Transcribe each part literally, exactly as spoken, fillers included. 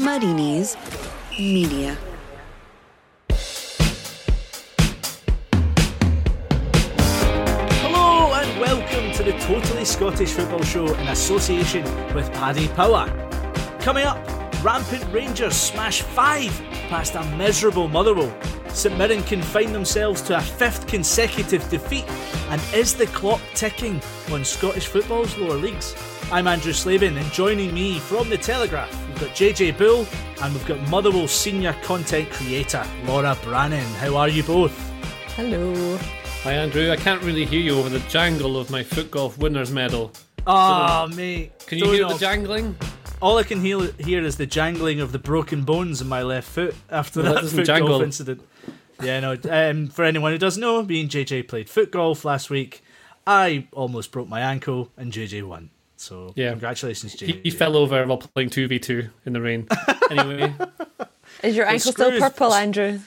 Muddy Knees Media. Hello and welcome to the Totally Scottish Football Show in association with Paddy Power. Coming up, rampant Rangers smash five past a miserable Motherwell. St Mirren confine themselves to a fifth consecutive defeat. And is the clock ticking on Scottish football's lower leagues? I'm Andrew Slabin, and joining me from The Telegraph, we've got J J Bull and we've got Motherwell senior content creator Laura Brannan. How are you both? Hello. Hi Andrew, I can't really hear you over the jangle of my foot golf winner's medal. Ah, oh, so, mate. Can you hear know. the jangling? All I can hear, hear is the jangling of the broken bones in my left foot after well, that, that foot jangle. golf incident. Yeah, no, um, for anyone who doesn't know, me and J J played foot golf last week. I almost broke my ankle and J J won. So, yeah. Congratulations, J J. He, he fell over while playing two v two in the rain. Anyway. Is your ankle still purple, Andrew?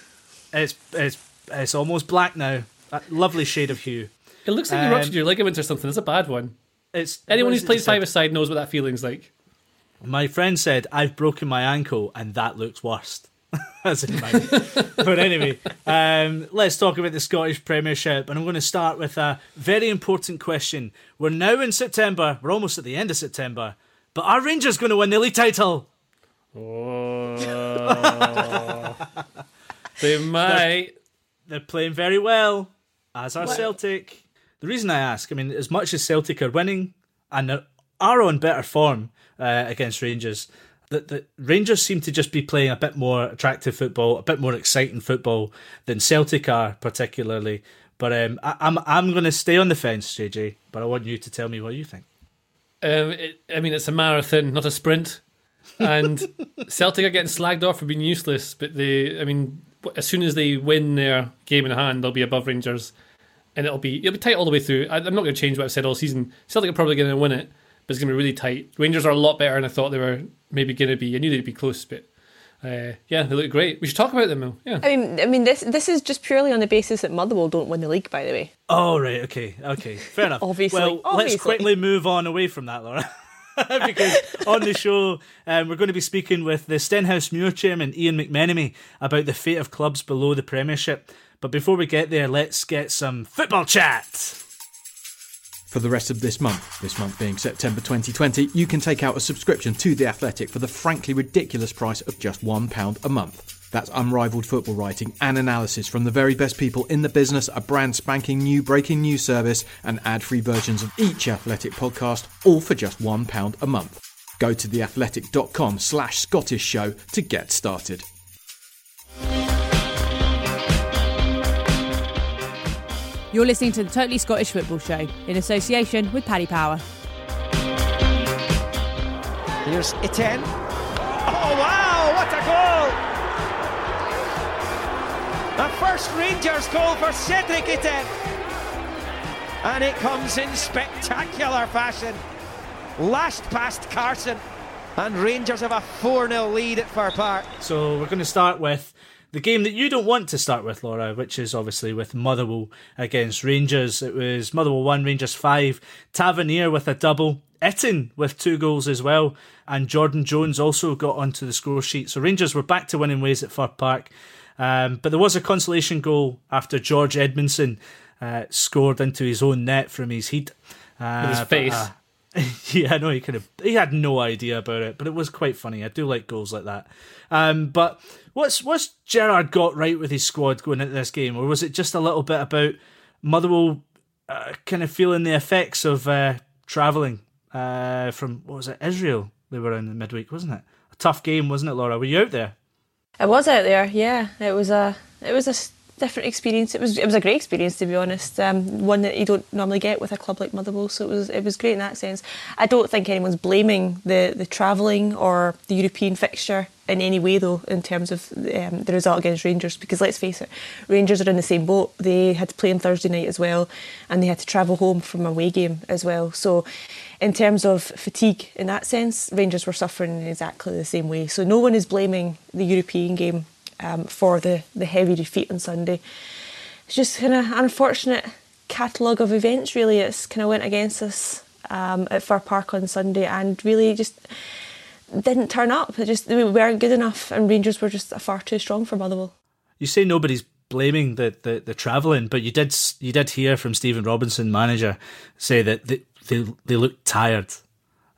It's it's it's almost black now. That lovely shade of hue. It looks like you um, ruptured your ligaments or something. It's a bad one. It's Anyone who's played five-a-side knows what that feeling's like. My friend said, I've broken my ankle and that looks worst. That's in mind. But anyway, um, let's talk about the Scottish Premiership, and I'm going to start with a very important question. We're now in September, we're almost at the end of September, but are Rangers going to win the league title? Oh, they might. They're, they're playing very well, as are what? Celtic. The reason I ask, I mean, as much as Celtic are winning and are on better form uh, against Rangers, that the Rangers seem to just be playing a bit more attractive football, a bit more exciting football than Celtic are, particularly. But um, I, I'm I'm going to stay on the fence, J J. But I want you to tell me what you think. Um, it, I mean, it's a marathon, not a sprint. And Celtic are getting slagged off for being useless, but they, I mean, as soon as they win their game in hand, they'll be above Rangers, and it'll be it'll be tight all the way through. I, I'm not going to change what I've said all season. Celtic are probably going to win it, but it's going to be really tight. Rangers are a lot better than I thought they were maybe going to be. I knew they'd be close, but uh, yeah, they look great. We should talk about them, though. Yeah. I mean, I mean, this this is just purely on the basis that Motherwell don't win the league, by the way. Oh, right, okay, okay. Fair enough. Obviously. Well, Obviously. Let's quickly move on away from that, Laura, because on the show, um, we're going to be speaking with the Stenhousemuir chairman, Ian McMenemy, about the fate of clubs below the Premiership. But before we get there, let's get some football chat. For the rest of this month, this month being September twenty twenty, you can take out a subscription to The Athletic for the frankly ridiculous price of just one pound a month. That's unrivaled football writing and analysis from the very best people in the business, a brand spanking new breaking news service, and ad-free versions of each Athletic podcast, all for just one pound a month. Go to theathletic.com slash Scottish show to get started. You're listening to the Totally Scottish Football Show in association with Paddy Power. Here's Itten. Oh, wow, what a goal! The first Rangers goal for Cedric Itten. And it comes in spectacular fashion. Lashed past Carson. And Rangers have a four nil lead at Fir Park. So we're going to start with the game that you don't want to start with, Laura, which is obviously with Motherwell against Rangers. It was Motherwell one, Rangers five, Tavernier with a double, Itten with two goals as well, and Jordan Jones also got onto the score sheet. So Rangers were back to winning ways at Fir Park. Um, but there was a consolation goal after George Edmondson uh, scored into his own net from his heat. Uh, With his face. Uh, yeah, I know, he, kind of, he had no idea about it, but it was quite funny. I do like goals like that. Um, but what's what's Gerrard got right with his squad going into this game? Or was it just a little bit about Motherwell uh, kind of feeling the effects of uh, travelling uh, from, what was it, Israel? They were in the midweek, wasn't it? A tough game, wasn't it, Laura? Were you out there? I was out there, yeah. It was a it was a different experience. It was it was a great experience, to be honest. Um, one that you don't normally get with a club like Motherwell, so it was it was great in that sense. I don't think anyone's blaming the, the travelling or the European fixture in any way, though, in terms of um, the result against Rangers, because let's face it, Rangers are in the same boat. They had to play on Thursday night as well, and they had to travel home from an away game as well. So in terms of fatigue in that sense, Rangers were suffering in exactly the same way. So no one is blaming the European game um, for the, the heavy defeat on Sunday. It's just kind of an unfortunate catalogue of events, really. It's kind of went against us um, at Fir Park on Sunday, and really just didn't turn up. They just they weren't good enough, and Rangers were just far too strong for Motherwell. You say nobody's blaming the, the, the travelling, but you did you did hear from Stephen Robinson, manager, say that they they, they looked tired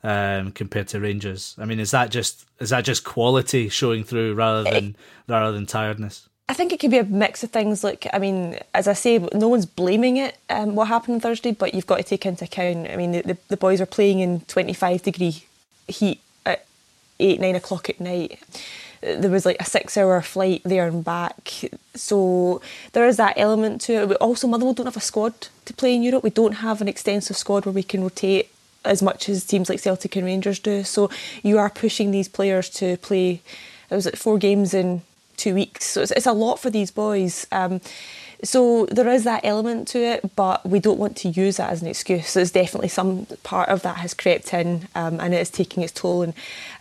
um, compared to Rangers. I mean, is that just is that just quality showing through rather than rather than tiredness? I think it could be a mix of things. Like, I mean, as I say, no one's blaming it, um, what happened on Thursday, but you've got to take into account, I mean, the, the boys are playing in twenty-five degree heat at eight, nine o'clock at night. There was like a six hour flight there and back. So there is that element to it. We also, Motherwell don't have a squad to play in Europe. We don't have an extensive squad where we can rotate as much as teams like Celtic and Rangers do. So you are pushing these players to play, it was at four games in two weeks, so it's, it's a lot for these boys, um, so there is that element to it, but we don't want to use that as an excuse. So it's definitely some part of that has crept in, um, and it's taking its toll, and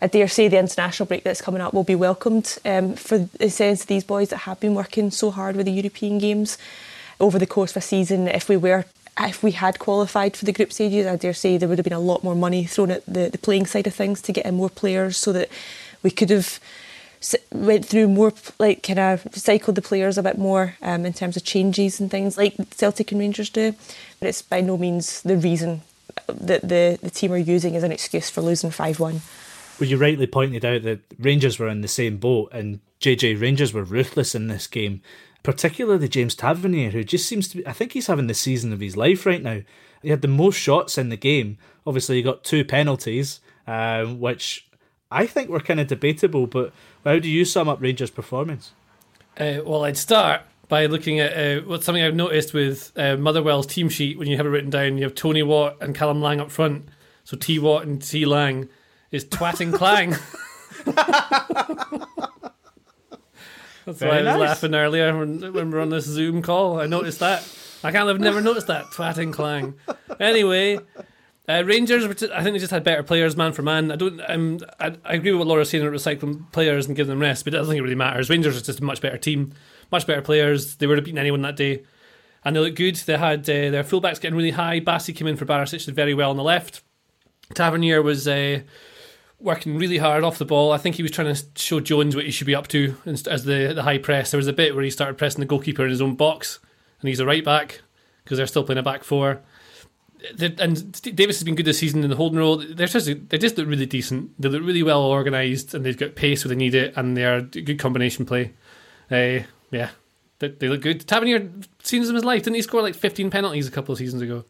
I dare say the international break that's coming up will be welcomed, um, for the sense of these boys that have been working so hard with the European games over the course of a season. If we were if we had qualified for the group stages, I dare say there would have been a lot more money thrown at the, the playing side of things to get in more players, so that we could have went through more, like, kind of cycled the players a bit more, um, in terms of changes and things like Celtic and Rangers do. But it's by no means the reason that the, the team are using as an excuse for losing five one. Well, you rightly pointed out that Rangers were in the same boat, and J J Rangers were ruthless in this game, particularly James Tavernier, who just seems to be, I think he's having the season of his life right now. He had the most shots in the game. Obviously, he got two penalties, uh, which I think were kind of debatable, but how do you sum up Rangers' performance? Uh, well, I'd start by looking at uh, what's something I've noticed with uh, Motherwell's team sheet. When you have it written down, you have Tony Watt and Callum Lang up front. So T Watt and T Lang is twat and clang. That's Very why I was nice. laughing earlier when, when we were on this Zoom call. I noticed that. I can't have never noticed that, twat and clang. Anyway. Uh, Rangers, I think they just had better players, man for man. I don't. Um, I, I agree with what Laura's saying about recycling players and giving them rest, but I don't think it really matters. Rangers are just a much better team, much better players. They would have beaten anyone that day, and they looked good. They had uh, their fullbacks getting really high. Bassey came in for Barisic, did very well on the left. Tavernier was uh, working really hard off the ball. I think he was trying to show Jones what he should be up to as the the high press. There was a bit where he started pressing the goalkeeper in his own box, and he's a right back because they're still playing a back four. And Davis has been good this season in the holding role. They're just they just look really decent. They look really well organised, and they've got pace where they need it, and they're good combination play. Uh, yeah, they, they look good. Tavernier, seasons of his life, didn't he score like fifteen penalties a couple of seasons ago?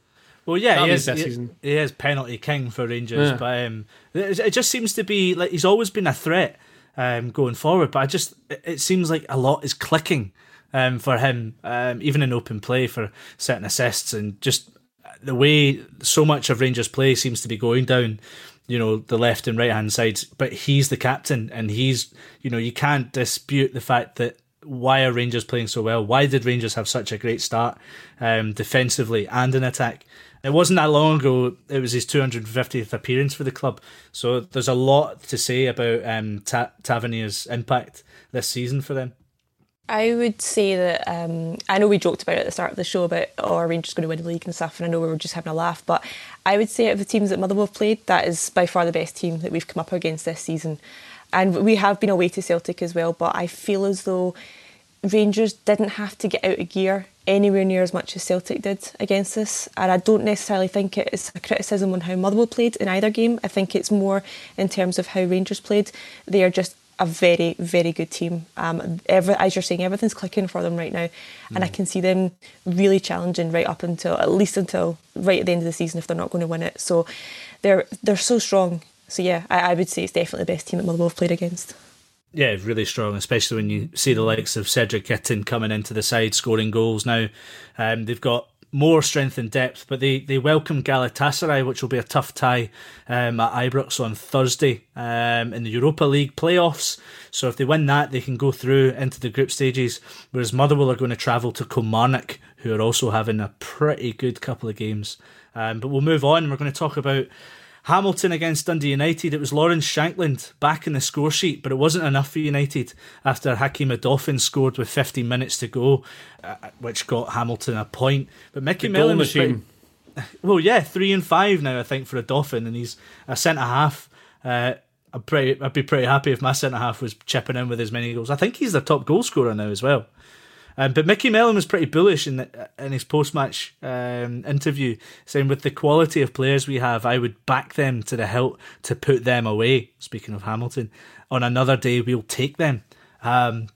Well, yeah, he is, he, he is penalty king for Rangers, yeah. But um, it just seems to be like he's always been a threat um, going forward. But I just it seems like a lot is clicking um, for him, um, even in open play for certain assists and just. The way so much of Rangers' play seems to be going down, you know, the left and right hand sides. But he's the captain, and he's, you know, you can't dispute the fact that why are Rangers playing so well? Why did Rangers have such a great start um, defensively and in attack? It wasn't that long ago. It was his two hundred fiftieth appearance for the club. So there's a lot to say about um, Ta- Tavernier's impact this season for them. I would say that, um, I know we joked about it at the start of the show about, oh, are Rangers going to win the league and stuff, and I know we were just having a laugh, but I would say out of the teams that Motherwell have played, that is by far the best team that we've come up against this season. And we have been away to Celtic as well, but I feel as though Rangers didn't have to get out of gear anywhere near as much as Celtic did against us. And I don't necessarily think it is a criticism on how Motherwell played in either game. I think it's more in terms of how Rangers played. They are just a very, very good team. Um, every, as you're saying, everything's clicking for them right now, and mm. I can see them really challenging right up until at least until right at the end of the season if they're not going to win it. So they're they're so strong. So yeah, I, I would say it's definitely the best team that Motherwell have played against. Yeah, really strong, especially when you see the likes of Cedric Itten coming into the side, scoring goals now. Um, they've got more strength and depth, but they, they welcome Galatasaray, which will be a tough tie um, at Ibrox on Thursday um, in the Europa League playoffs. So if they win that, they can go through into the group stages, whereas Motherwell are going to travel to Kilmarnock, who are also having a pretty good couple of games. Um, but we'll move on, and we're going to talk about Hamilton against Dundee United. It was Lawrence Shankland back in the score sheet, but it wasn't enough for United after Hakeem Odoffin scored with fifteen minutes to go, uh, which got Hamilton a point. But Mickey Mellon was pretty, well, yeah, three and five now I think for Odoffin, and he's a centre half. Uh, I'd, pretty, I'd be pretty happy if my centre-half was chipping in with as many goals. I think he's their top goal scorer now as well. Um, but Mickey Mellon was pretty bullish in the, in his post-match um, interview, saying, with the quality of players we have, I would back them to the hilt to put them away. Speaking of Hamilton, on another day, we'll take them. Um,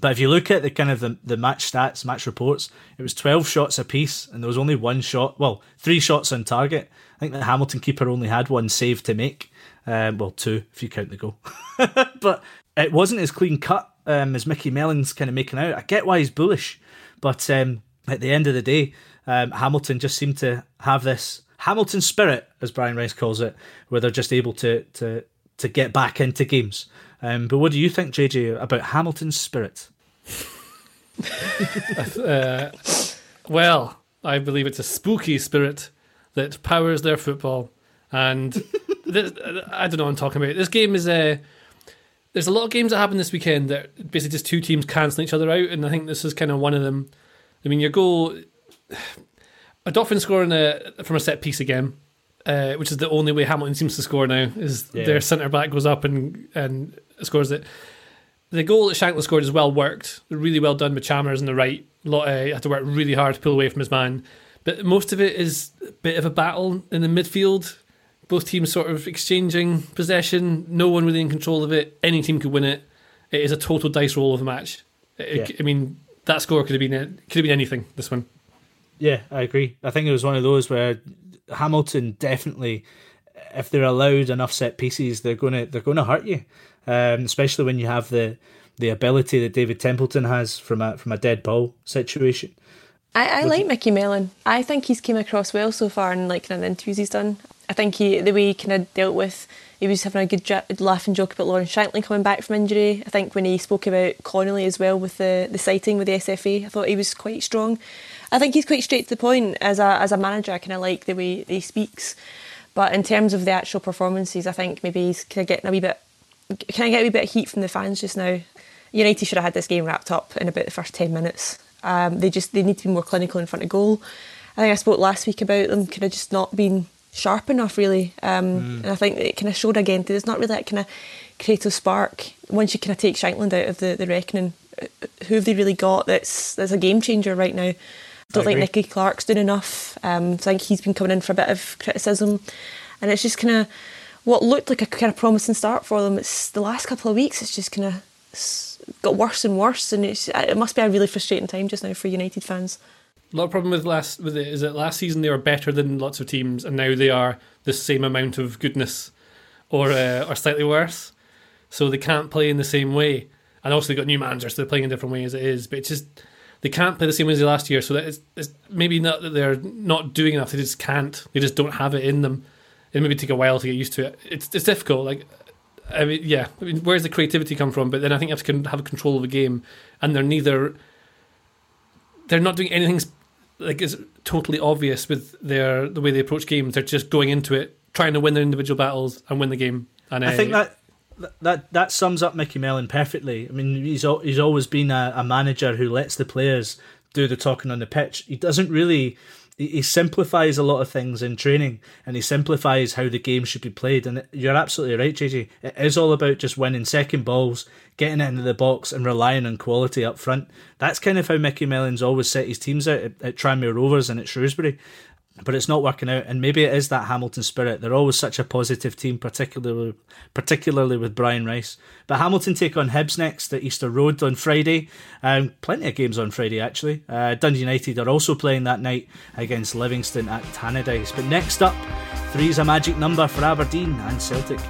but if you look at the kind of the, the match stats, match reports, it was twelve shots apiece, and there was only one shot, well, three shots on target. I think the Hamilton keeper only had one save to make. Um, well, two, if you count the goal. But it wasn't as clean-cut Um, as Mickey Mellon's kind of making out. I get why he's bullish, but um, at the end of the day, um, Hamilton just seemed to have this Hamilton spirit, as Brian Rice calls it, where they're just able to to, to get back into games. Um, but what do you think, J J, about Hamilton's spirit? uh, well, I believe it's a spooky spirit that powers their football, and this, I don't know what I'm talking about. This game is a... Uh, There's a lot of games that happened this weekend that basically just two teams cancelling each other out, and I think this is kind of one of them. I mean, your goal... Odoffin scoring a, from a set-piece again, uh, which is the only way Hamilton seems to score now, is yeah. their centre-back goes up and, and scores it. The goal that Shankland scored is well worked, really well done by Chalmers on the right. A lot of, had to work really hard to pull away from his man. But most of it is a bit of a battle in the midfield. Both teams sort of exchanging possession. No one really in control of it. Any team could win it. It is a total dice roll of a match. It, yeah. I mean, that score could have been could have been anything. This one. Yeah, I agree. I think it was one of those where Hamilton definitely, if they're allowed enough set pieces, they're gonna they're gonna hurt you. Um, especially when you have the the ability that David Templeton has from a from a dead ball situation. I, I like Mickey Mellon. I think he's came across well so far, and like in the interviews he's done. I think he, the way he kind of dealt with, he was having a good j- laugh and joke about Lawrence Shankland coming back from injury. I think when he spoke about Connolly as well with the, the sighting with the S F A, I thought he was quite strong. I think he's quite straight to the point as a as a manager. I kind of like the way he speaks. But in terms of the actual performances, I think maybe he's kind of getting a wee bit, kind of get a wee bit of heat from the fans just now. United should have had this game wrapped up in about the first ten minutes. Um, they just they need to be more clinical in front of goal. I think I spoke last week about them kind of just not being sharp enough, really, um, mm. and I think it kind of showed again. There's not really that kind of creative spark. Once you kind of take Shankland out of the, the reckoning, who have they really got that's that's a game changer right now? I don't think Nicke Clark's doing enough. Um, so I think he's been coming in for a bit of criticism, and it's just kind of what looked like a kind of promising start for them. It's the last couple of weeks. It's just kind of got worse and worse, and it's it must be a really frustrating time just now for United fans. A lot of problem with last with it is that last season they were better than lots of teams, and now they are the same amount of goodness, or uh, or slightly worse. So they can't play in the same way, and also they got new managers, so they're playing in different ways. It is, but it's just they can't play the same way as they last year. So that it's, it's maybe not that they're not doing enough; they just can't. They just don't have it in them. It maybe take a while to get used to it. It's it's difficult. Like I mean, yeah, I mean, where's the creativity come from? But then I think you have to have control of a game, and they're neither. They're not doing anything. Like it's totally obvious with their the way they approach games. They're just going into it, trying to win their individual battles and win the game. And I, I think that that that sums up Mickey Mellon perfectly. I mean, he's he's always been a, a manager who lets the players do the talking on the pitch. He doesn't really. He simplifies a lot of things in training, and he simplifies how the game should be played. And you're absolutely right, J J. It is all about just winning second balls, getting it into the box, and relying on quality up front. That's kind of how Mickey Mellon's always set his teams out at, at Tranmere Rovers and at Shrewsbury. But it's not working out, and maybe it is that Hamilton spirit. They're always such a positive team, particularly particularly with Brian Rice. But Hamilton take on Hibs next at Easter Road on Friday. Um, plenty of games on Friday, actually. Uh, Dundee United are also playing that night against Livingston at Tannadice. But next up, three's a magic number for Aberdeen and Celtic.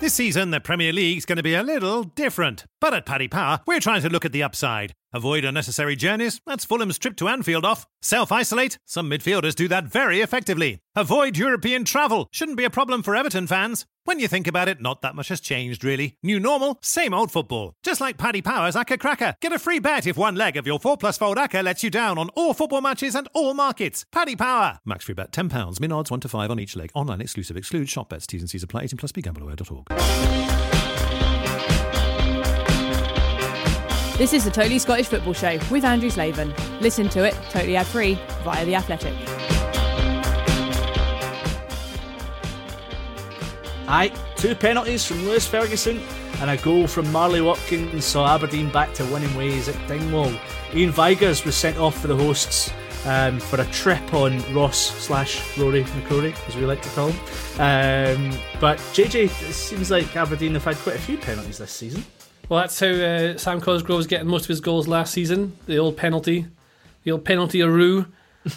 This season, the Premier League's going to be a little different. But at Paddy Power, we're trying to look at the upside. Avoid unnecessary journeys, that's Fulham's trip to Anfield off. Self-isolate, some midfielders do that very effectively. Avoid European travel, shouldn't be a problem for Everton fans. When you think about it, not that much has changed really. New normal, same old football. Just like Paddy Power's Acca Cracker. Get a free bet if one leg of your four plus fold Acca lets you down on all football matches and all markets. Paddy Power. Max free bet ten pounds, min odds one to five on each leg. Online exclusive, exclude shop bets, T's and C's apply, eighteen plus, begambleaware dot org. This is the Totally Scottish Football Show with Andrew Slabin. Listen to it, totally ad-free, via The Athletic. Aye, two penalties from Lewis Ferguson and a goal from Marley Watkins saw Aberdeen back to winning ways at Dingwall. Ian Vigers was sent off for the hosts um, for a trip on Ross slash Rory McCrorie, as we like to call him. Um, but J J, it seems like Aberdeen have had quite a few penalties this season. Well, that's how uh, Sam Cosgrove was getting most of his goals last season. The old penalty, the old penalty-a-roo.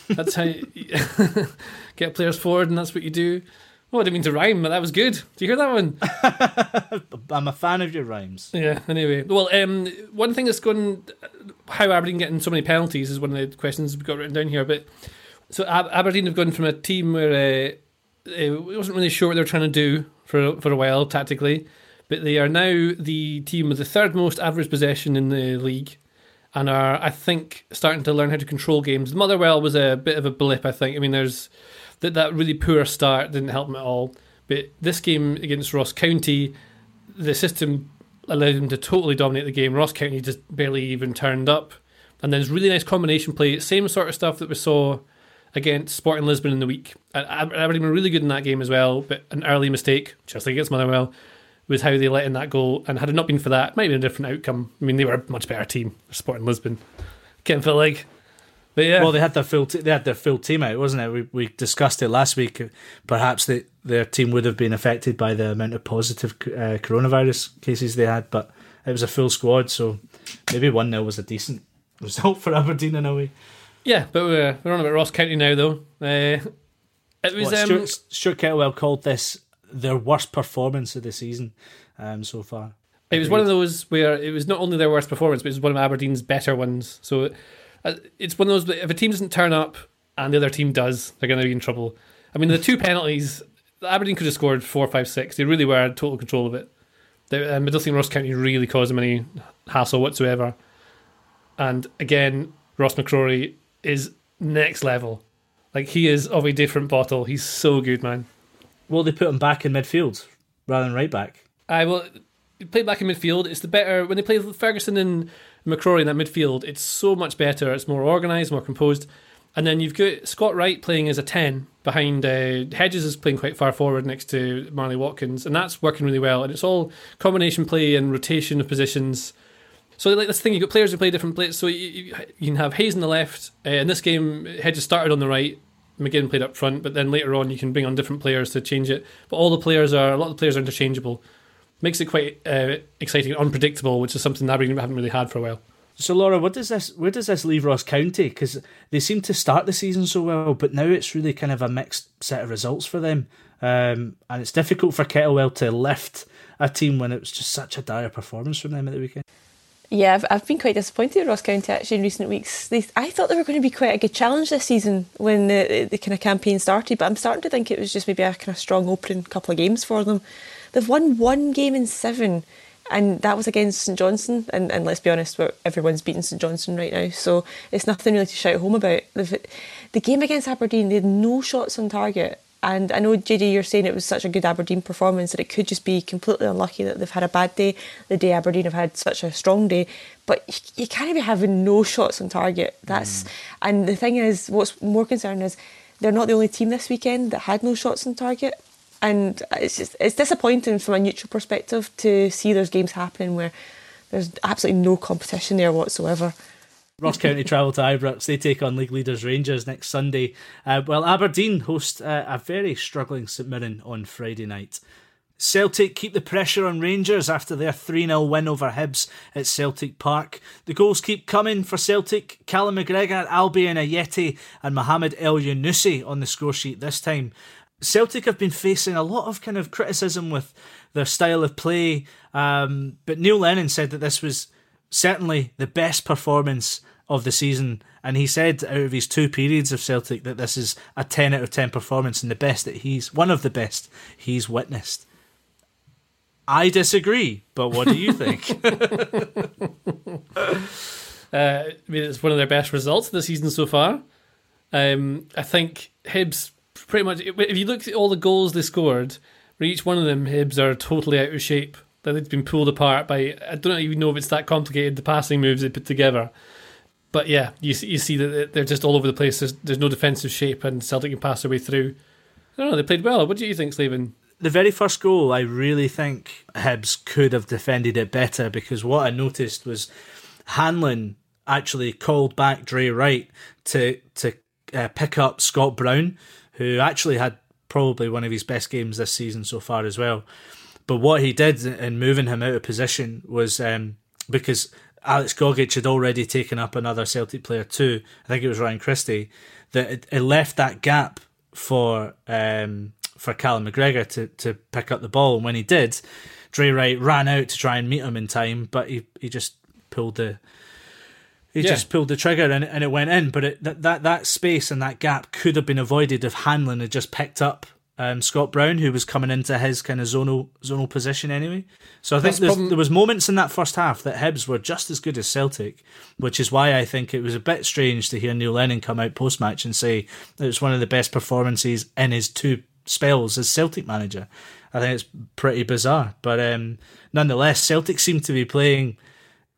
That's how you get players forward, and that's what you do. Oh, I didn't mean to rhyme, but that was good. Do you hear that one? I'm a fan of your rhymes. Yeah, anyway. Well, um, one thing that's going... How Aberdeen getting so many penalties is one of the questions we've got written down here. But so Ab- Aberdeen have gone from a team where uh, it wasn't really sure what they were trying to do for, for a while, tactically. But they are now the team with the third most average possession in the league and are, I think, starting to learn how to control games. Motherwell was a bit of a blip, I think. I mean, there's... That that really poor start didn't help him at all. But this game against Ross County, the system allowed him to totally dominate the game. Ross County just barely even turned up. And there's really nice combination play. Same sort of stuff that we saw against Sporting Lisbon in the week. Aberdeen were really good in that game as well, but an early mistake, just like against Motherwell, was how they let in that goal. And had it not been for that, it might have been a different outcome. I mean, they were a much better team, Sporting Lisbon. Can't feel like... But yeah. Well, they had their full t- they had their full team out, wasn't it? We we discussed it last week. Perhaps they, their team would have been affected by the amount of positive uh, coronavirus cases they had, but it was a full squad, so maybe one nil was a decent result for Aberdeen in a way. Yeah, but we're, we're on about Ross County now, though. Uh, it was well, Stuart, um, Stuart Kettlewell called this their worst performance of the season um, so far. It was one of those where it was not only their worst performance, but it was one of Aberdeen's better ones. So. It, It's one of those, if a team doesn't turn up and the other team does, they're going to be in trouble. I mean, the two penalties, Aberdeen could have scored four, five, six. They really were in total control of it. They, um, I don't think Ross County really caused them any hassle whatsoever. And again, Ross McCrorie is next level. Like, he is of a different bottle. He's so good, man. Well, they put him back in midfield rather than right back. I will play back in midfield. It's the better, when they play Ferguson and McCrorie in that midfield, it's so much better. It's more organised, more composed. And then you've got Scott Wright playing as a ten behind uh, Hedges is playing quite far forward next to Marley Watkins, and that's working really well. And it's all combination play and rotation of positions. So like this thing, you've got players who play different places. So you, you can have Hayes on the left. Uh, in this game, Hedges started on the right. McGinn played up front, but then later on you can bring on different players to change it. But all the players are, a lot of the players are interchangeable. Makes it quite uh, exciting and unpredictable, which is something Aberdeen haven't really had for a while. So, Laura, what does this? Where does this leave Ross County? Because they seem to start the season so well, but now it's really kind of a mixed set of results for them, um, and it's difficult for Kettlewell to lift a team when it was just such a dire performance from them at the weekend. Yeah, I've, I've been quite disappointed at Ross County actually in recent weeks. They, I thought they were going to be quite a good challenge this season when the, the kind of campaign started, but I'm starting to think it was just maybe a kind of strong opening couple of games for them. They've won one game in seven, and that was against St Johnstone. And, and let's be honest, everyone's beating St Johnstone right now, so it's nothing really to shout home about. They've, the game against Aberdeen, they had no shots on target. And I know, J D, you're saying it was such a good Aberdeen performance that it could just be completely unlucky that they've had a bad day, the day Aberdeen have had such a strong day. But you, you can't be having no shots on target. That's mm. And the thing is, what's more concerning is they're not the only team this weekend that had no shots on target. And it's just, it's disappointing from a neutral perspective to see those games happening where there's absolutely no competition there whatsoever. Ross County travel to Ibrox. They take on league leaders Rangers next Sunday. Uh, well, Aberdeen host uh, a very struggling St Mirren on Friday night. Celtic keep the pressure on Rangers after their three nil win over Hibs at Celtic Park. The goals keep coming for Celtic. Callum McGregor, Albian Ajeti and Mohamed El Yunusi on the score sheet this time. Celtic have been facing a lot of kind of criticism with their style of play, um, but Neil Lennon said that this was certainly the best performance of the season, and he said out of his two periods of Celtic that this is a ten out of ten performance and the best that he's, one of the best he's witnessed. I disagree, but what do you think? uh, I mean, it's one of their best results of the season so far. Um, I think Hibs pretty much, if you look at all the goals they scored, for each one of them, Hibs are totally out of shape. They've been pulled apart by, I don't even know if it's that complicated, the passing moves they put together. But yeah, you see, you see that they're just all over the place. There's, there's no defensive shape and Celtic can pass their way through. I don't know, they played well. What do you think, Slabin? the very first goal, I really think Hibs could have defended it better, because what I noticed was Hanlon actually called back Dre Wright to to uh, pick up Scott Brown, who actually had probably one of his best games this season so far as well. But what he did in moving him out of position was um, because Alex Gogic had already taken up another Celtic player too, I think it was Ryan Christie, that it, it left that gap for... Um, for Callum McGregor to, to pick up the ball. And when he did, Dre Wright ran out to try and meet him in time, but he, he just pulled the he yeah. just pulled the trigger and, and it went in. But it, that, that that space and that gap could have been avoided if Hanlon had just picked up um, Scott Brown, who was coming into his kind of zonal zonal position anyway. So I think there was moments in that first half that Hibs were just as good as Celtic, which is why I think it was a bit strange to hear Neil Lennon come out post-match and say that it was one of the best performances in his two spells as Celtic manager. I think it's pretty bizarre, but um, nonetheless, Celtic seem to be playing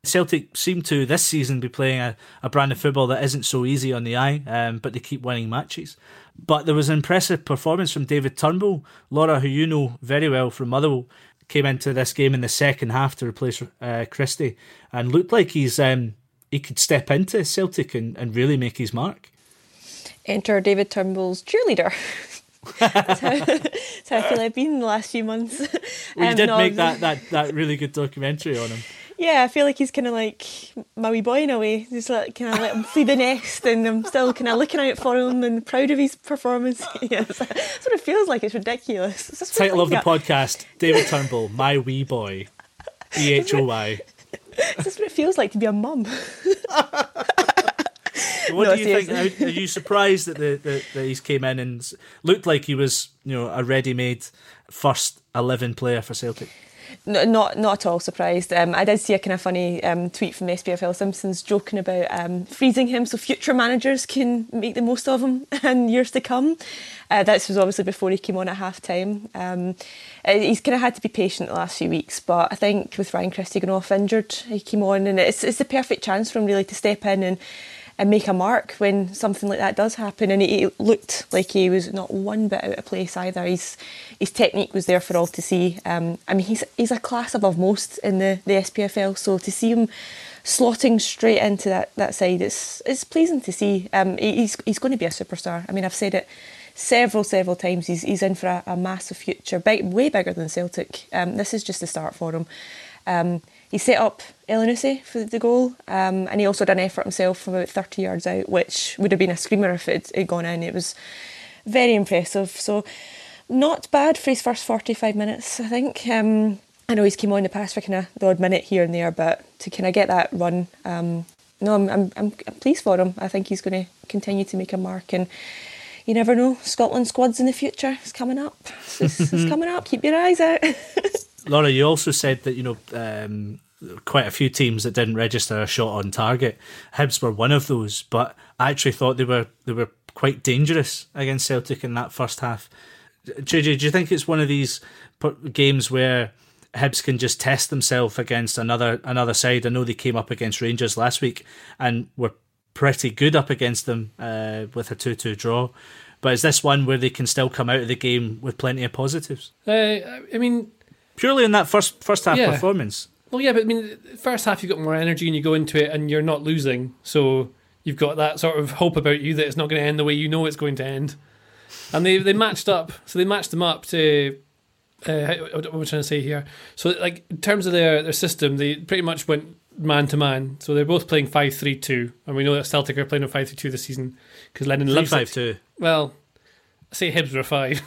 Celtic seem to this season be playing a, a brand of football that isn't so easy on the eye, um, but they keep winning matches. But there was an impressive performance from David Turnbull. Laura, who you know very well from Motherwell, came into this game in the second half to replace uh, Christie and looked like he's um, he could step into Celtic and, and really make his mark. Enter David Turnbull's cheerleader. that's, how, that's how I feel I've been the last few months. We um, did no, make that, that, that really good documentary on him. Yeah, I feel like he's kind of like my wee boy in a way. Just like, kind of let him flee the nest, and I'm still kind of looking out for him and proud of his performance. Yeah, that's, that's what it feels like. It's ridiculous. It's just title of the podcast: David Turnbull, my wee boy, D H O Y. That's what it feels like to be a mum. What no, do you seriously. think? Are you surprised that the, the that he's came in and looked like he was, you know, a ready-made first eleven player for Celtic? No, not not at all surprised. Um, I did see a kind of funny um, tweet from S P F L Simpsons joking about um, freezing him so future managers can make the most of him in years to come. Uh, that was obviously before he came on at half-time. Um, he's kind of had to be patient the last few weeks, but I think with Ryan Christie going off injured, he came on, and it's it's the perfect chance for him really to step in and and make a mark when something like that does happen. And he, he looked like he was not one bit out of place either. His his technique was there for all to see. Um, I mean, he's he's a class above most in the, the S P F L, so to see him slotting straight into that, that side, it's it's pleasing to see. Um, he, he's he's going to be a superstar. I mean, I've said it several, several times. He's he's in for a, a massive future, big, way bigger than Celtic. Um, this is just the start for him. Um, he set up Elenoussi for the goal, um, and he also did an effort himself from about thirty yards out, which would have been a screamer if it had gone in. It was very impressive. So not bad for his first forty-five minutes, I think. Um, I know he's came on the pass for kind of the odd minute here and there, but to kind of get that run, um, no, I'm, I'm I'm pleased for him. I think he's going to continue to make a mark, and you never know, Scotland squads in the future. It's coming up. It's, it's coming up. Keep your eyes out. Laura, you also said that, you know, um, quite a few teams that didn't register a shot on target. Hibs were one of those, but I actually thought they were they were quite dangerous against Celtic in that first half. J J, do you think it's one of these games where Hibs can just test themselves against another another side? I know they came up against Rangers last week and were pretty good up against them uh, with a two-two draw. But is this one where they can still come out of the game with plenty of positives? Uh, I mean... Purely in that first first half yeah. performance. Well, yeah, but I mean, first half you've got more energy and you go into it and you're not losing. So you've got that sort of hope about you that it's not going to end the way you know it's going to end. And they they matched up. So they matched them up to... Uh, what am I trying to say here? So like in terms of their, their system, they pretty much went man-to-man. So they're both playing five three two. And we know that Celtic are playing a five three two this season because Lennon loves it. five two. Well... Say Hibs were a five.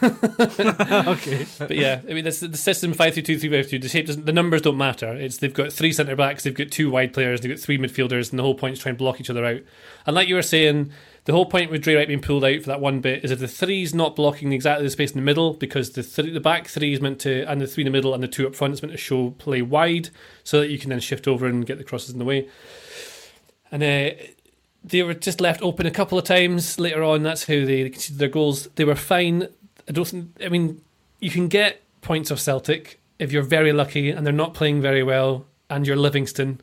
Okay. But yeah, I mean, this, the system five three two, three five two, the shape doesn't, the numbers don't matter. It's they've got three centre backs, they've got two wide players, they've got three midfielders, and the whole point is trying to block each other out. And like you were saying, the whole point with Dre Wright being pulled out for that one bit is if the three's not blocking exactly the space in the middle, because the th- the back three is meant to, and the three in the middle and the two up front is meant to show play wide so that you can then shift over and get the crosses in the way. And uh they were just left open a couple of times later on. That's how they conceded their goals. They were fine. I don't think, I mean, you can get points off Celtic if you're very lucky and they're not playing very well and you're Livingston.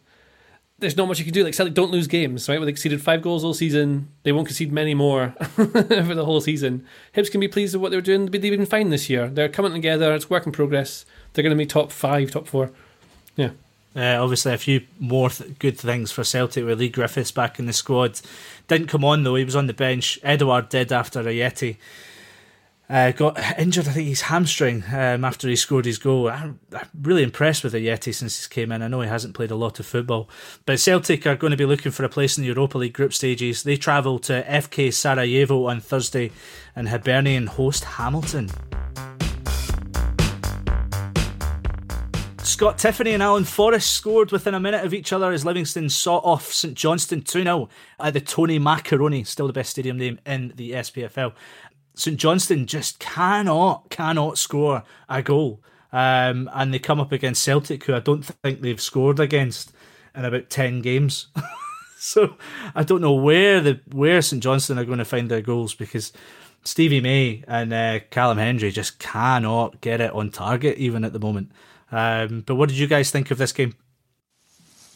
there's not much you can do. Like, Celtic don't lose games, right? Well, they conceded five goals all season. They won't concede many more for the whole season. Hibs can be pleased with what they're doing. They've been fine this year. They're coming together. It's work in progress. They're going to be top five, top four. Yeah. Uh, obviously, a few more th- good things for Celtic with Lee Griffiths back in the squad. Didn't come on, though. He was on the bench. Edouard did after Ajeti. Uh, got injured, I think, his hamstring um, after he scored his goal. I'm, I'm really impressed with Ajeti since he came in. I know he hasn't played a lot of football. But Celtic are going to be looking for a place in the Europa League group stages. They travel to F K Sarajevo on Thursday and Hibernian host Hamilton. Scott Tiffany and Alan Forrest scored within a minute of each other as Livingston sought off St Johnstone two nil at the Tony Macaroni, still the best stadium name in the S P F L. St Johnstone just cannot, cannot score a goal. Um, and they come up against Celtic, who I don't think they've scored against in about ten games. So I don't know where the where St Johnstone are going to find their goals, because Stevie May and uh, Callum Hendry just cannot get it on target even at the moment. Um, but what did you guys think of this game?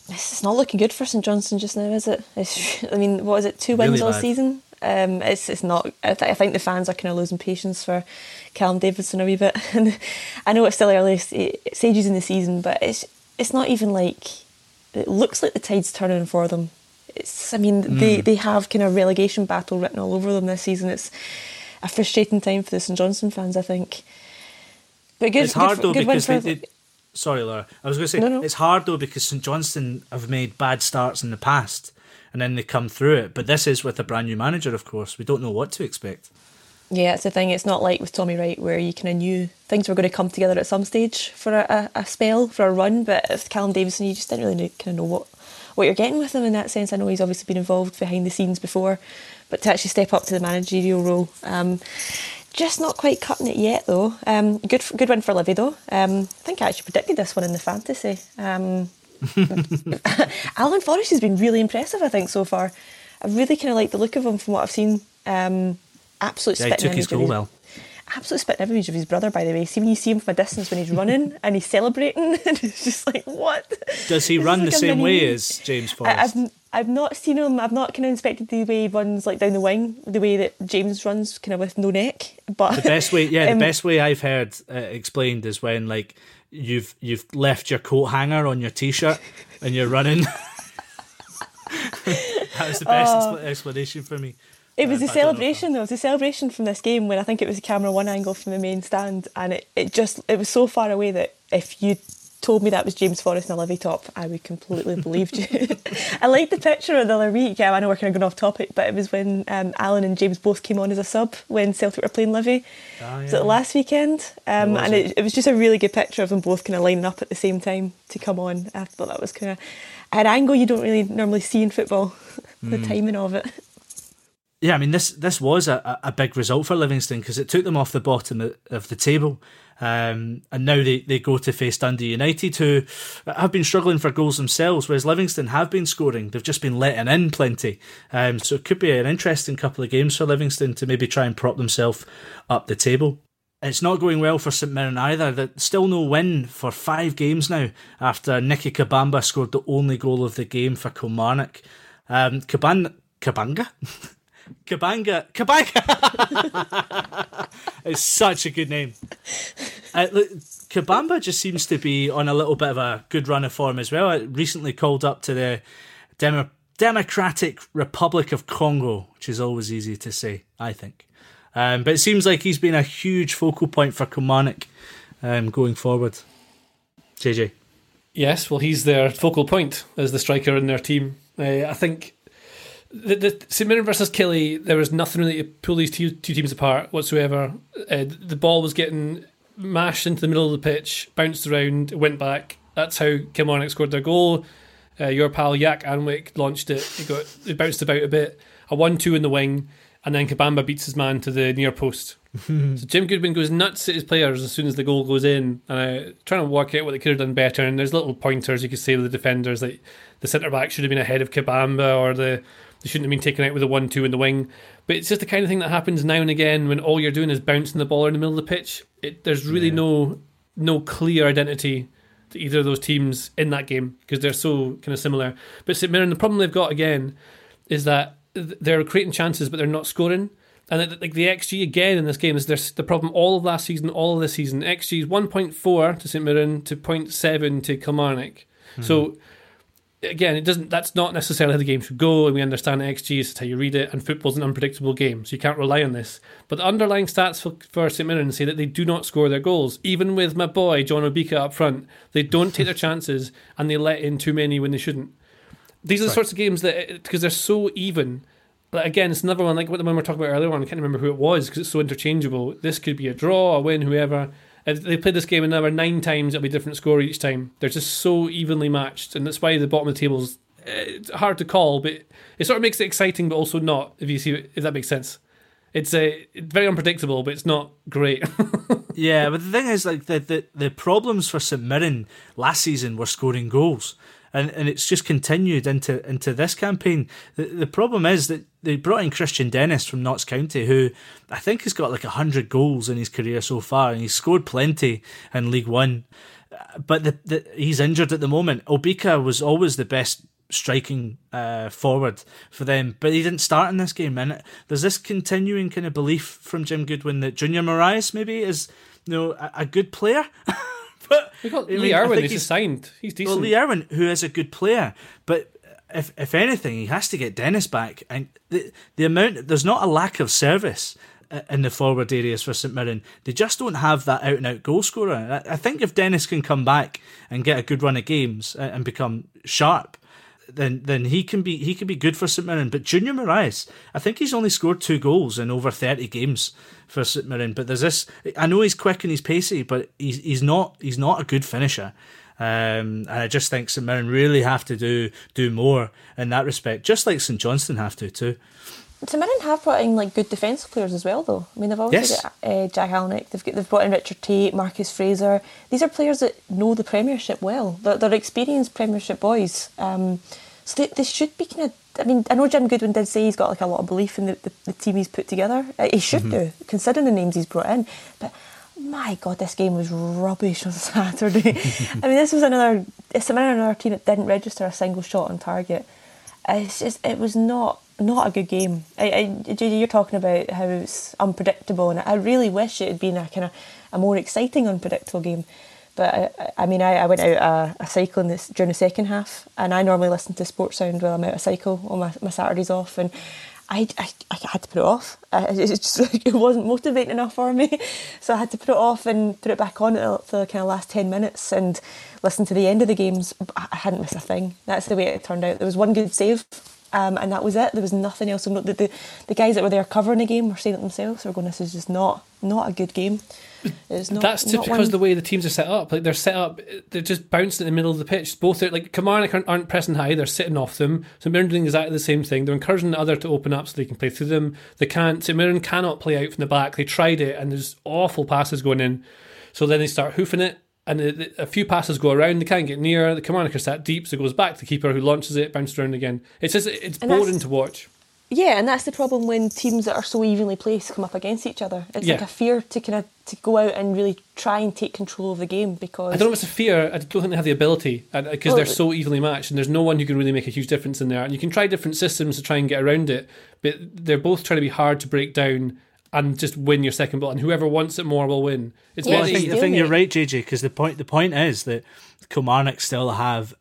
It's not looking good for St Johnstone just now, is it? It's, I mean, what is it, two wins really all bad. Season? Um, it's it's not. I, th- I think the fans are kind of losing patience for Callum Davidson a wee bit. And I know it's still early stages in the season, but it's it's not even like it looks like the tide's turning for them. It's I mean mm. they they have kind of relegation battle written all over them this season. It's a frustrating time for the St Johnstone fans, I think. But good, it's good, hard though good because they did. Sorry, Laura. I was going to say no, no. It's hard though because St Johnstone have made bad starts in the past. And then they come through it. But this is with a brand new manager, of course. We don't know what to expect. Yeah, that's the thing. It's not like with Tommy Wright where you kind of knew things were going to come together at some stage for a, a, a spell, for a run. But with Callum Davidson, you just didn't really know, kind of know what, what you're getting with him in that sense. I know he's obviously been involved behind the scenes before. But to actually step up to the managerial role, um, just not quite cutting it yet, though. Um, good good win for Livy, though. Um, I think I actually predicted this one in the fantasy. Um Alan Forrest has been really impressive, I think, so far. I really kind of like the look of him from what I've seen. Um, absolute yeah, spitting he took his goal his, well. Absolute spitting image of his brother, by the way. See when you see him from a distance when he's running and he's celebrating, and it's just like, what? Does he this run the like same mini... way as James Forrest? I, I've I've not seen him. I've not kind of inspected the way he runs, like down the wing, the way that James runs, kind of with no neck. But the best way, yeah, um, the best way I've heard uh, explained is when like. You've you've left your coat hanger on your t-shirt and you're running. That was the best uh, explanation for me. It was uh, a celebration though. It was a celebration from this game when I think it was a camera one angle from the main stand, and it, it just it was so far away that if you told me that was James Forrest in a Livy top, I would completely believe you. I liked the picture of the other week. Yeah, I know we're kind of going off topic, but it was when um, Alan and James both came on as a sub when Celtic were playing Livy. Oh, yeah. Was it last weekend? Um, was and it, it was just a really good picture of them both kind of lining up at the same time to come on. I thought that was kind of an angle you don't really normally see in football, the mm. timing of it. Yeah, I mean, this this was a, a big result for Livingston because it took them off the bottom of the table. Um, and now they, they go to face Dundee United, who have been struggling for goals themselves, whereas Livingston have been scoring. They've just been letting in plenty. Um, so it could be an interesting couple of games for Livingston to maybe try and prop themselves up the table. It's not going well for St Mirren either. They're still no win for five games now after Nicke Kabamba scored the only goal of the game for Kilmarnock. Um, Kaban- Kabanga? Kabanga, Kabanga. It's such a good name. Uh, look, Kabamba just seems to be on a little bit of a good run of form as well. I recently called up to the Demo- Democratic Republic of Congo, which is always easy to say, I think. Um, but it seems like he's been a huge focal point for Kilmarnock um, going forward. J J. Yes, well, he's their focal point as the striker in their team. Uh, I think. The, the St Mirren versus Kelly, there was nothing really to pull these two, two teams apart whatsoever. Uh, the ball was getting mashed into the middle of the pitch, bounced around, went back. That's how Kilmarnock scored their goal. Uh, your pal Jak Alnwick launched it. It got it bounced about a bit. A one two in the wing, and then Kabamba beats his man to the near post. So Jim Goodwin goes nuts at his players as soon as the goal goes in, and I trying to work out what they could have done better. And there's little pointers you could say with the defenders, like the centre back should have been ahead of Kabamba, or the they shouldn't have been taken out with a one two in the wing. But it's just the kind of thing that happens now and again when all you're doing is bouncing the ball in the middle of the pitch. It, there's really yeah. no no clear identity to either of those teams in that game because they're so kind of similar. But St Mirren, the problem they've got again is that they're creating chances, but they're not scoring. And like the X G again in this game is the problem all of last season, all of this season. X G is one point four to St Mirren to zero point seven to Kilmarnock. Mm. So again, it doesn't. That's not necessarily how the game should go, and we understand X G is how you read it, and football's an unpredictable game, so you can't rely on this. But the underlying stats for, for St Mirren say that they do not score their goals. Even with my boy John Obika up front, they don't take their chances, and they let in too many when they shouldn't. These are the right. sorts of games that, because they're so even... Like again, it's another one like what the one we were talking about earlier on. I can't remember who it was because it's so interchangeable. This could be a draw, a win, whoever. If they play this game another nine times, it'll be a different score each time. They're just so evenly matched, and that's why the bottom of the table's it's hard to call, but it sort of makes it exciting, but also not. If you see, if that makes sense, it's a it's very unpredictable, but it's not great. Yeah, but the thing is, like the the, the problems for St Mirren last season were scoring goals. And and it's just continued into into this campaign. The, the problem is that they brought in Christian Dennis from Notts County, who I think has got like one hundred goals in his career so far, and he's scored plenty in League One. But the, the, he's injured at the moment. Obika was always the best striking uh, forward for them, but he didn't start in this game. And there's this continuing kind of belief from Jim Goodwin that Junior Moraes maybe is you know a, a good player. But we got Lee I mean, Irwin, he's, he's signed. He's decent. Well, Lee Irwin, who is a good player, but if if anything, he has to get Dennis back. And the the amount there's not a lack of service in the forward areas for St Mirren. They just don't have that out and out goal scorer. I think if Dennis can come back and get a good run of games and become sharp, then then he can be he can be good for St Mirren. But Junior Moraes, I think he's only scored two goals in over thirty games for St Mirren. But there's this. I know he's quick and he's pacey, but he's he's not he's not a good finisher. Um, and I just think St Mirren really have to do do more in that respect, just like St Johnstone have to too. St Mirren have brought in like good defensive players as well, though. I mean, they've obviously yes. got uh, Jak Alnwick. They've got, they've brought in Richard Tate, Marcus Fraser. These are players that know the Premiership well. They're, they're experienced Premiership boys, um, so they, they should be kind of. I mean, I know Jim Goodwin did say he's got like a lot of belief in the, the, the team he's put together. Uh, he should mm-hmm. do, considering the names he's brought in. But my God, this game was rubbish on Saturday. I mean, this was another. St Mirren, another team that didn't register a single shot on target. It's just it was not. Not a good game. I, I, J J, you're talking about how it's unpredictable, and I really wish it had been a kind of a more exciting, unpredictable game. But I, I mean, I, I went out uh, a cycle in this during the second half, and I normally listen to Sports Sound while I'm out a cycle on my, my Saturdays off, and I, I, I had to put it off. I, it just it wasn't motivating enough for me, so I had to put it off and put it back on for the kind of last ten minutes and listen to the end of the games. I hadn't missed a thing. That's the way it turned out. There was one good save. Um, and that was it. There was nothing else. The, the, the guys that were there covering the game were saying it themselves. They were going, this is just not not a good game. It's not, That's not because one... the way the teams are set up. Like they're set up, they're just bouncing in the middle of the pitch. Both are, like Kilmarnock aren't, aren't pressing high. They're sitting off them. St Mirren doing exactly the same thing. They're encouraging the other to open up so they can play through them. They can't. St Mirren cannot play out from the back. They tried it, and there's awful passes going in. So then they start hoofing it. And a few passes go around, they can't get near. The Kilmarnock are sat deep, so it goes back to the keeper who launches it, bounces around again. It's just, it's and boring to watch. Yeah, and that's the problem when teams that are so evenly placed come up against each other. It's yeah. like a fear to kind of to go out and really try and take control of the game because... I don't know if it's a fear, I don't think they have the ability because well, they're so evenly matched and there's no one who can really make a huge difference in there. And you can try different systems to try and get around it, but they're both trying to be hard to break down and just win your second ball, and whoever wants it more will win. It's well, I think, I think you're right, J J, because the point the point is that Kilmarnock still have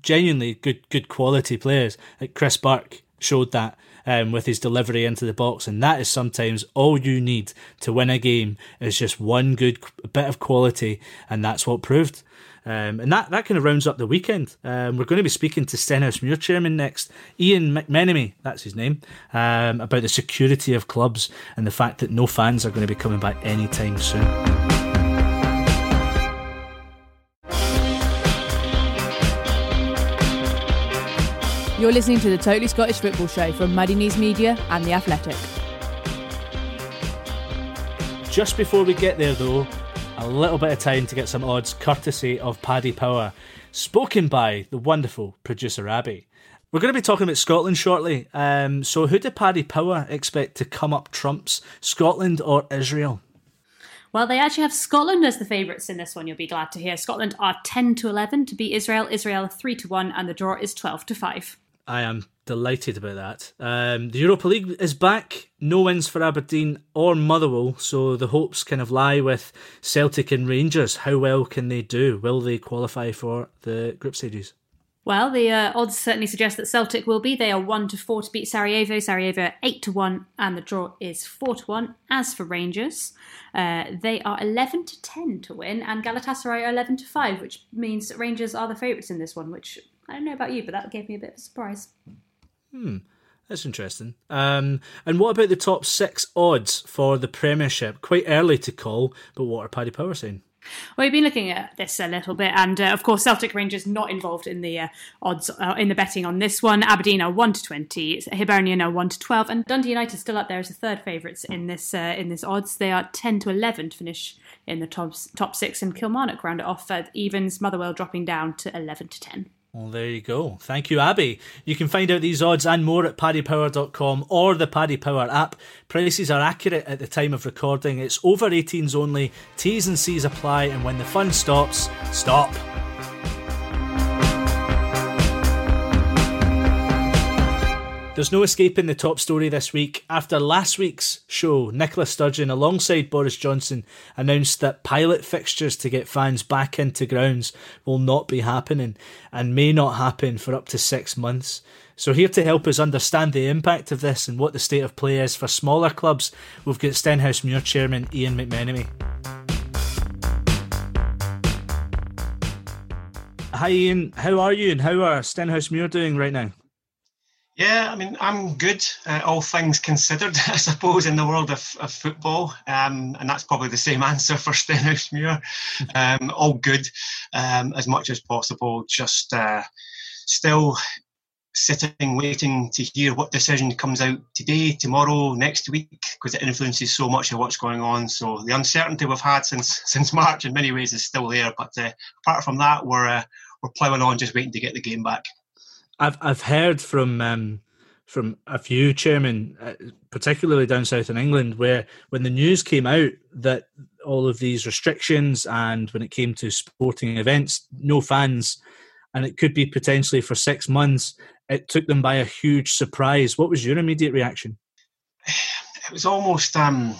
genuinely good good quality players. Like Chris Burke showed that um, with his delivery into the box, and that is sometimes all you need to win a game is just one good bit of quality, and that's what proved. Um, and that, that kind of rounds up the weekend. Um, we're going to be speaking to Stenhousemuir chairman next, Ian McMenemy, that's his name, um, about the security of clubs and the fact that no fans are going to be coming back anytime soon. You're listening to the Totally Scottish Football Show from Muddy Knees Media and The Athletic. Just before we get there though, a little bit of time to get some odds courtesy of Paddy Power, spoken by the wonderful producer Abby. We're going to be talking about Scotland shortly. Um, so who did Paddy Power expect to come up trumps, Scotland or Israel? Well, they actually have Scotland as the favourites in this one, you'll be glad to hear. Scotland are ten to eleven to beat Israel. Israel three to one, and the draw is twelve to five. I am delighted about that. Um, the Europa League is back. No wins for Aberdeen or Motherwell, so the hopes kind of lie with Celtic and Rangers. How well can they do? Will they qualify for the group stages? Well, the uh, odds certainly suggest that Celtic will be. They are one to four to beat Sarajevo. Sarajevo are eight to one, and the draw is four to one. As for Rangers, uh, they are eleven to ten to win, and Galatasaray are eleven to five, which means Rangers are the favourites in this one, which I don't know about you, but that gave me a bit of a surprise. Hmm, that's interesting. Um, and what about the top six odds for the Premiership? Quite early to call, but what are Paddy Power saying? Well, we've been looking at this a little bit, and uh, of course, Celtic Rangers not involved in the uh, odds uh, in the betting on this one. Aberdeen are one to twenty, Hibernian are one to twelve, and Dundee United still up there as the third favourites in this uh, in this odds. They are ten to eleven to finish in the top top six, and Kilmarnock round it off at evens. Motherwell dropping down to eleven to ten. Well, there you go. Thank you, Abby. You can find out these odds and more at paddy power dot com or the Paddy Power app. Prices are accurate at the time of recording. It's over eighteens only. T's and C's apply, and when the fun stops, stop. There's no escaping the top story this week. After last week's show, Nicola Sturgeon, alongside Boris Johnson, announced that pilot fixtures to get fans back into grounds will not be happening and may not happen for up to six months. So here to help us understand the impact of this and what the state of play is for smaller clubs, we've got Stenhousemuir chairman Ian McMenemy. Hi Ian, how are you and how are Stenhousemuir doing right now? Yeah, I mean, I'm good, uh, all things considered, I suppose, in the world of, of football. Um, and that's probably the same answer for Stenhousemuir. Um, all good, um, as much as possible, just uh, still sitting, waiting to hear what decision comes out today, tomorrow, next week, because it influences so much of what's going on. So the uncertainty we've had since since March in many ways is still there. But uh, apart from that, we're, uh, we're ploughing on, just waiting to get the game back. I've I've heard from um, from a few chairmen, uh, particularly down south in England, where when the news came out that all of these restrictions and when it came to sporting events, no fans, and it could be potentially for six months, it took them by a huge surprise. What was your immediate reaction? It was almost... Um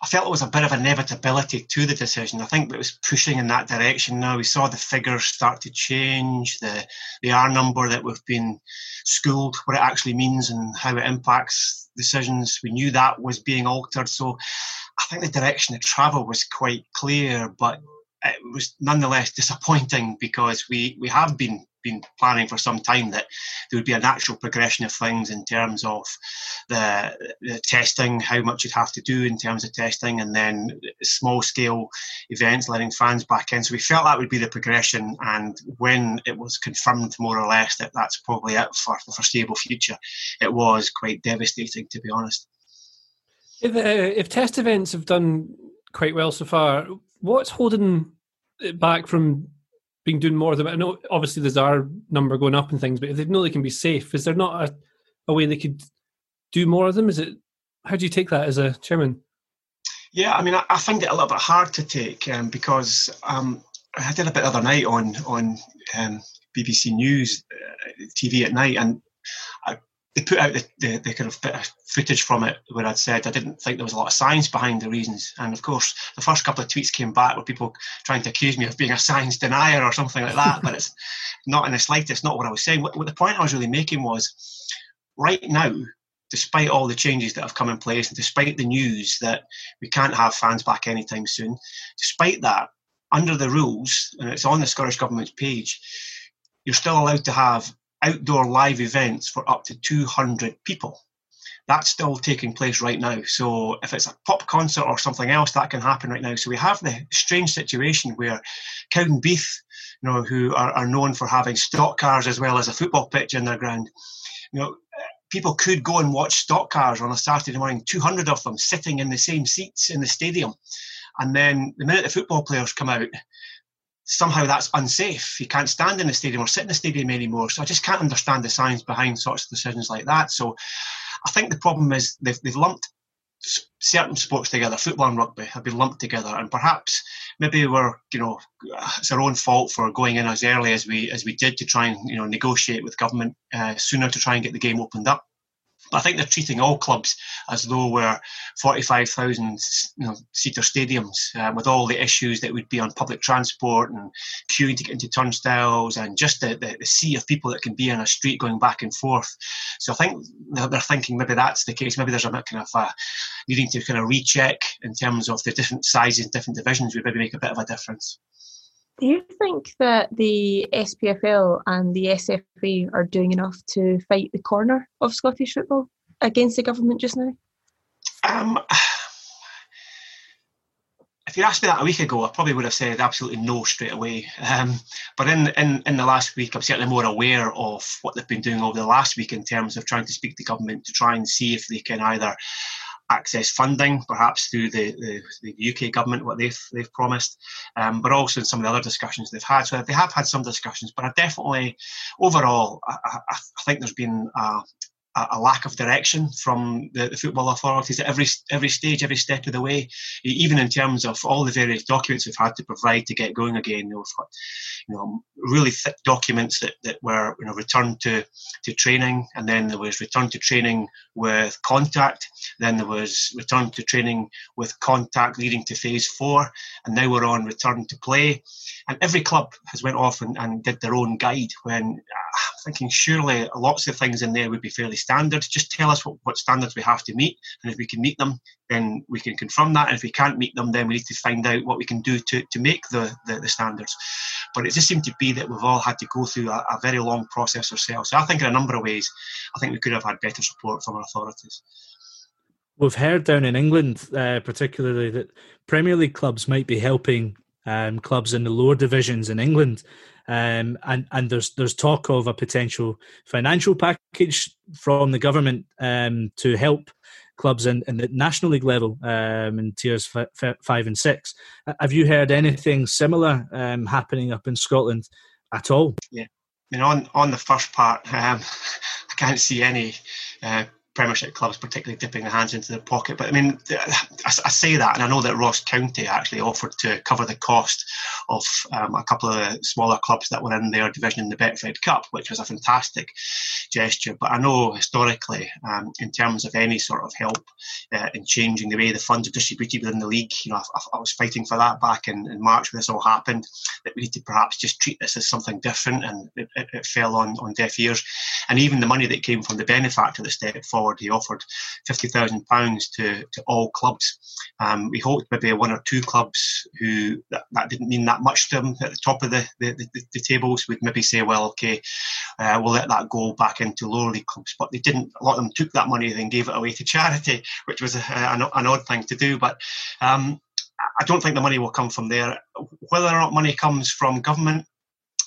I felt it was a bit of inevitability to the decision. I think it was pushing in that direction now. We saw the figures start to change, the the R number that we've been schooled, what it actually means and how it impacts decisions. We knew that was being altered. So I think the direction of travel was quite clear, but it was nonetheless disappointing because we, we have been been planning for some time that there would be a natural progression of things in terms of the, the testing, how much you'd have to do in terms of testing, and then small-scale events, letting fans back in. So we felt that would be the progression, and when it was confirmed, more or less, that that's probably it for the foreseeable future, it was quite devastating, to be honest. If, uh, if test events have done quite well so far, what's holding it back from being doing more of them? I know obviously there's our number going up and things, but if they know they can be safe, is there not a, a way they could do more of them? Is it, how do you take that as a chairman? Yeah, I mean, I, I find it a little bit hard to take um, because um, I did a bit the other night on on um, B B C News uh, T V at night, and I, they put out the, the, the kind of bit of footage from it where I'd said I didn't think there was a lot of science behind the reasons. And of course, the first couple of tweets came back with people trying to accuse me of being a science denier or something like that. But it's not in the slightest, not what I was saying. What, what the point I was really making was, right now, despite all the changes that have come in place, and despite the news that we can't have fans back anytime soon, despite that, under the rules, and it's on the Scottish Government's page, you're still allowed to have outdoor live events for up to two hundred people. That's still taking place right now. So if it's a pop concert or something else, that can happen right now. So we have the strange situation where Cowdenbeath, you know, who are, are known for having stock cars as well as a football pitch in their ground, you know, people could go and watch stock cars on a Saturday morning, two hundred of them sitting in the same seats in the stadium. And then the minute the football players come out, somehow that's unsafe. You can't stand in the stadium or sit in the stadium anymore. So I just can't understand the science behind sorts of decisions like that. So I think the problem is they've, they've lumped certain sports together, football and rugby have been lumped together, and perhaps maybe we're, you know, it's our own fault for going in as early as we as we did to try and, you know, negotiate with government uh, sooner to try and get the game opened up. But I think they're treating all clubs as though we're forty-five thousand, you know, seater stadiums uh, with all the issues that would be on public transport and queuing to get into turnstiles and just the, the, the sea of people that can be on a street going back and forth. So I think they're thinking maybe that's the case. Maybe there's a kind of a, needing to kind of recheck in terms of the different sizes, different divisions would maybe make a bit of a difference. Do you think that the S P F L and the S F A are doing enough to fight the corner of Scottish football against the government just now? Um, if you asked me that a week ago, I probably would have said absolutely no straight away. Um, but in, in, in the last week, I'm certainly more aware of what they've been doing over the last week in terms of trying to speak to government to try and see if they can either access funding, perhaps through the, the, the U K government, what they've they've promised, um, but also in some of the other discussions they've had. So they have had some discussions, but I definitely, overall, I, I, I think there's been a, a lack of direction from the, the football authorities at every, every stage, every step of the way, even in terms of all the various documents we've had to provide to get going again. We've got, you know, really thick documents that, that were, you know, returned to, to training, and then there was return to training with contact, then there was return to training with contact leading to phase four, and now we're on return to play. And every club has went off and, and did their own guide when I'm uh, thinking surely lots of things in there would be fairly standards. Just tell us what, what standards we have to meet, and if we can meet them, then we can confirm that, and if we can't meet them, then we need to find out what we can do to, to make the, the, the standards. But it just seemed to be that we've all had to go through a, a very long process ourselves. So I think in a number of ways, I think we could have had better support from our authorities. We've heard down in England, uh, particularly, that Premier League clubs might be helping um, clubs in the lower divisions in England. Um, and and there's there's talk of a potential financial package from the government um, to help clubs in, in the National League level um, in tiers f- f- five and six. Have you heard anything similar um, happening up in Scotland at all? Yeah, I mean, on, on the first part, um, I can't see any uh, Premiership clubs particularly dipping their hands into their pocket. But I mean, I, I say that, and I know that Ross County actually offered to cover the cost of um, a couple of smaller clubs that were in their division in the Betfred Cup, which was a fantastic gesture. But I know historically, um, in terms of any sort of help uh, in changing the way the funds are distributed within the league, you know, I, I was fighting for that back in, in March when this all happened, that we need to perhaps just treat this as something different, and it, it, it fell on, on deaf ears. And even the money that came from the benefactor that stepped forward, he offered fifty thousand pounds to, to all clubs. Um, we hoped maybe one or two clubs who that, that didn't mean that much to them at the top of the, the, the, the tables would maybe say, well, OK, uh, we'll let that go back into lower league clubs. But they didn't. A lot of them took that money and then gave it away to charity, which was a, a, an odd thing to do. But um, I don't think the money will come from there. Whether or not money comes from government,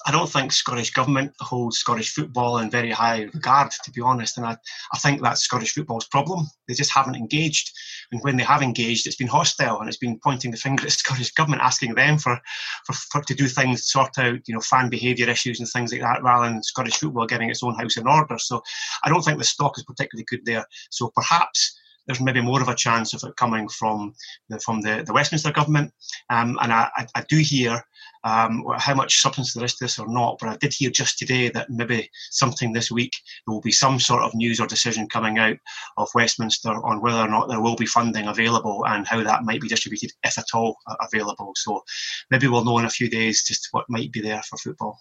I don't think Scottish government holds Scottish football in very high regard, to be honest. And I, I think that's Scottish football's problem. They just haven't engaged. And when they have engaged, it's been hostile, and it's been pointing the finger at Scottish government, asking them for, for, for to do things, sort out, you know, fan behaviour issues and things like that, rather than Scottish football getting its own house in order. So I don't think the stock is particularly good there. So perhaps there's maybe more of a chance of it coming from the, from the, the Westminster government. Um, and I, I, I do hear um, how much substance there is to this or not, but I did hear just today that maybe sometime this week there will be some sort of news or decision coming out of Westminster on whether or not there will be funding available and how that might be distributed, if at all available. So maybe we'll know in a few days just what might be there for football.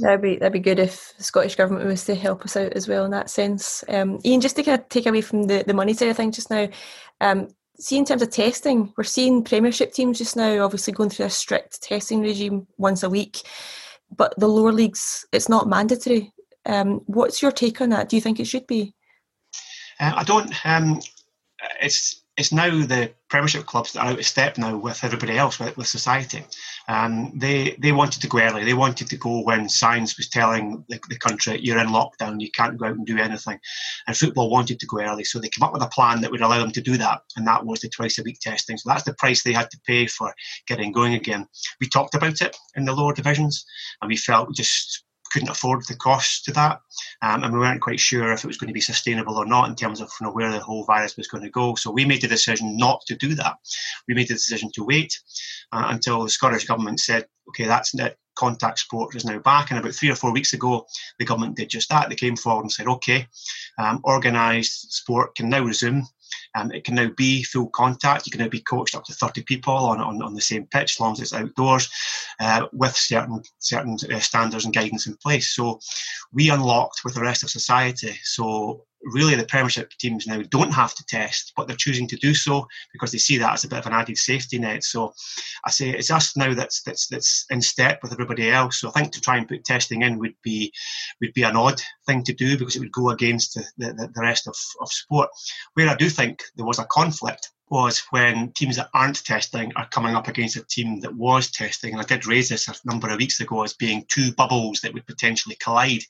That'd be that'd be good if the Scottish Government was to help us out as well in that sense. Um, Ian, just to kind of take away from the, the money side of things just now, um, see in terms of testing, we're seeing Premiership teams just now obviously going through a strict testing regime once a week, but the lower leagues, it's not mandatory. Um, what's your take on that? Do you think it should be? Uh, I don't. Um, it's it's now the Premiership clubs that are out of step now with everybody else, with, with society. Um, they they wanted to go early. They wanted to go when science was telling the, the country, you're in lockdown, you can't go out and do anything. And football wanted to go early. So they came up with a plan that would allow them to do that. And that was the twice a week testing. So that's the price they had to pay for getting going again. We talked about it in the lower divisions, and we felt we just couldn't afford the cost of that, um, and we weren't quite sure if it was going to be sustainable or not in terms of, you know, where the whole virus was going to go. So we made the decision not to do that. We made the decision to wait uh, until the Scottish Government said, okay, that's it, contact sport is now back. And about three or four weeks ago, the Government did just that. They came forward and said, okay, um, organised sport can now resume. Um, it can now be full contact. You can now be coached up to thirty people on, on, on the same pitch, as long as it's outdoors, uh, with certain certain uh, standards and guidance in place. So we unlocked with the rest of society. So really the Premiership teams now don't have to test, but they're choosing to do so because they see that as a bit of an added safety net. So I say it's us now that's that's that's in step with everybody else. So I think to try and put testing in would be would be an odd thing to do, because it would go against the, the, the rest of, of sport. Where I do think there was a conflict was when teams that aren't testing are coming up against a team that was testing. And I did raise this a number of weeks ago as being two bubbles that would potentially collide.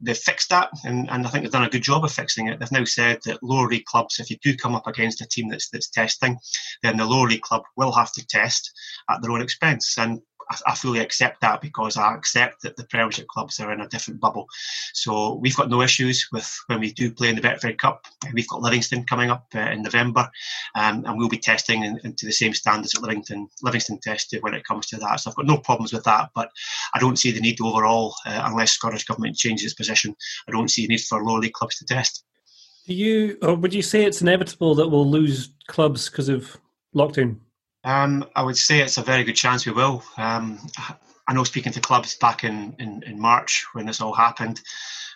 They've fixed that, and, and I think they've done a good job of fixing it. They've now said that lower league clubs, if you do come up against a team that's that's testing, then the lower league club will have to test at their own expense. And I, I fully accept that, because I accept that the Premiership clubs are in a different bubble. So we've got no issues with when we do play in the Betfred Cup. We've got Livingston coming up uh, in November, um, and we'll be testing in, into the same standards that Livingston, Livingston tested when it comes to that. So I've got no problems with that, but I don't see the need overall, uh, unless Scottish Government changes its position, I don't see the need for lower league clubs to test. Do you, or would you say it's inevitable that we'll lose clubs because of lockdown? Um, I would say it's a very good chance we will. Um, I know, speaking to clubs back in, in, in March when this all happened,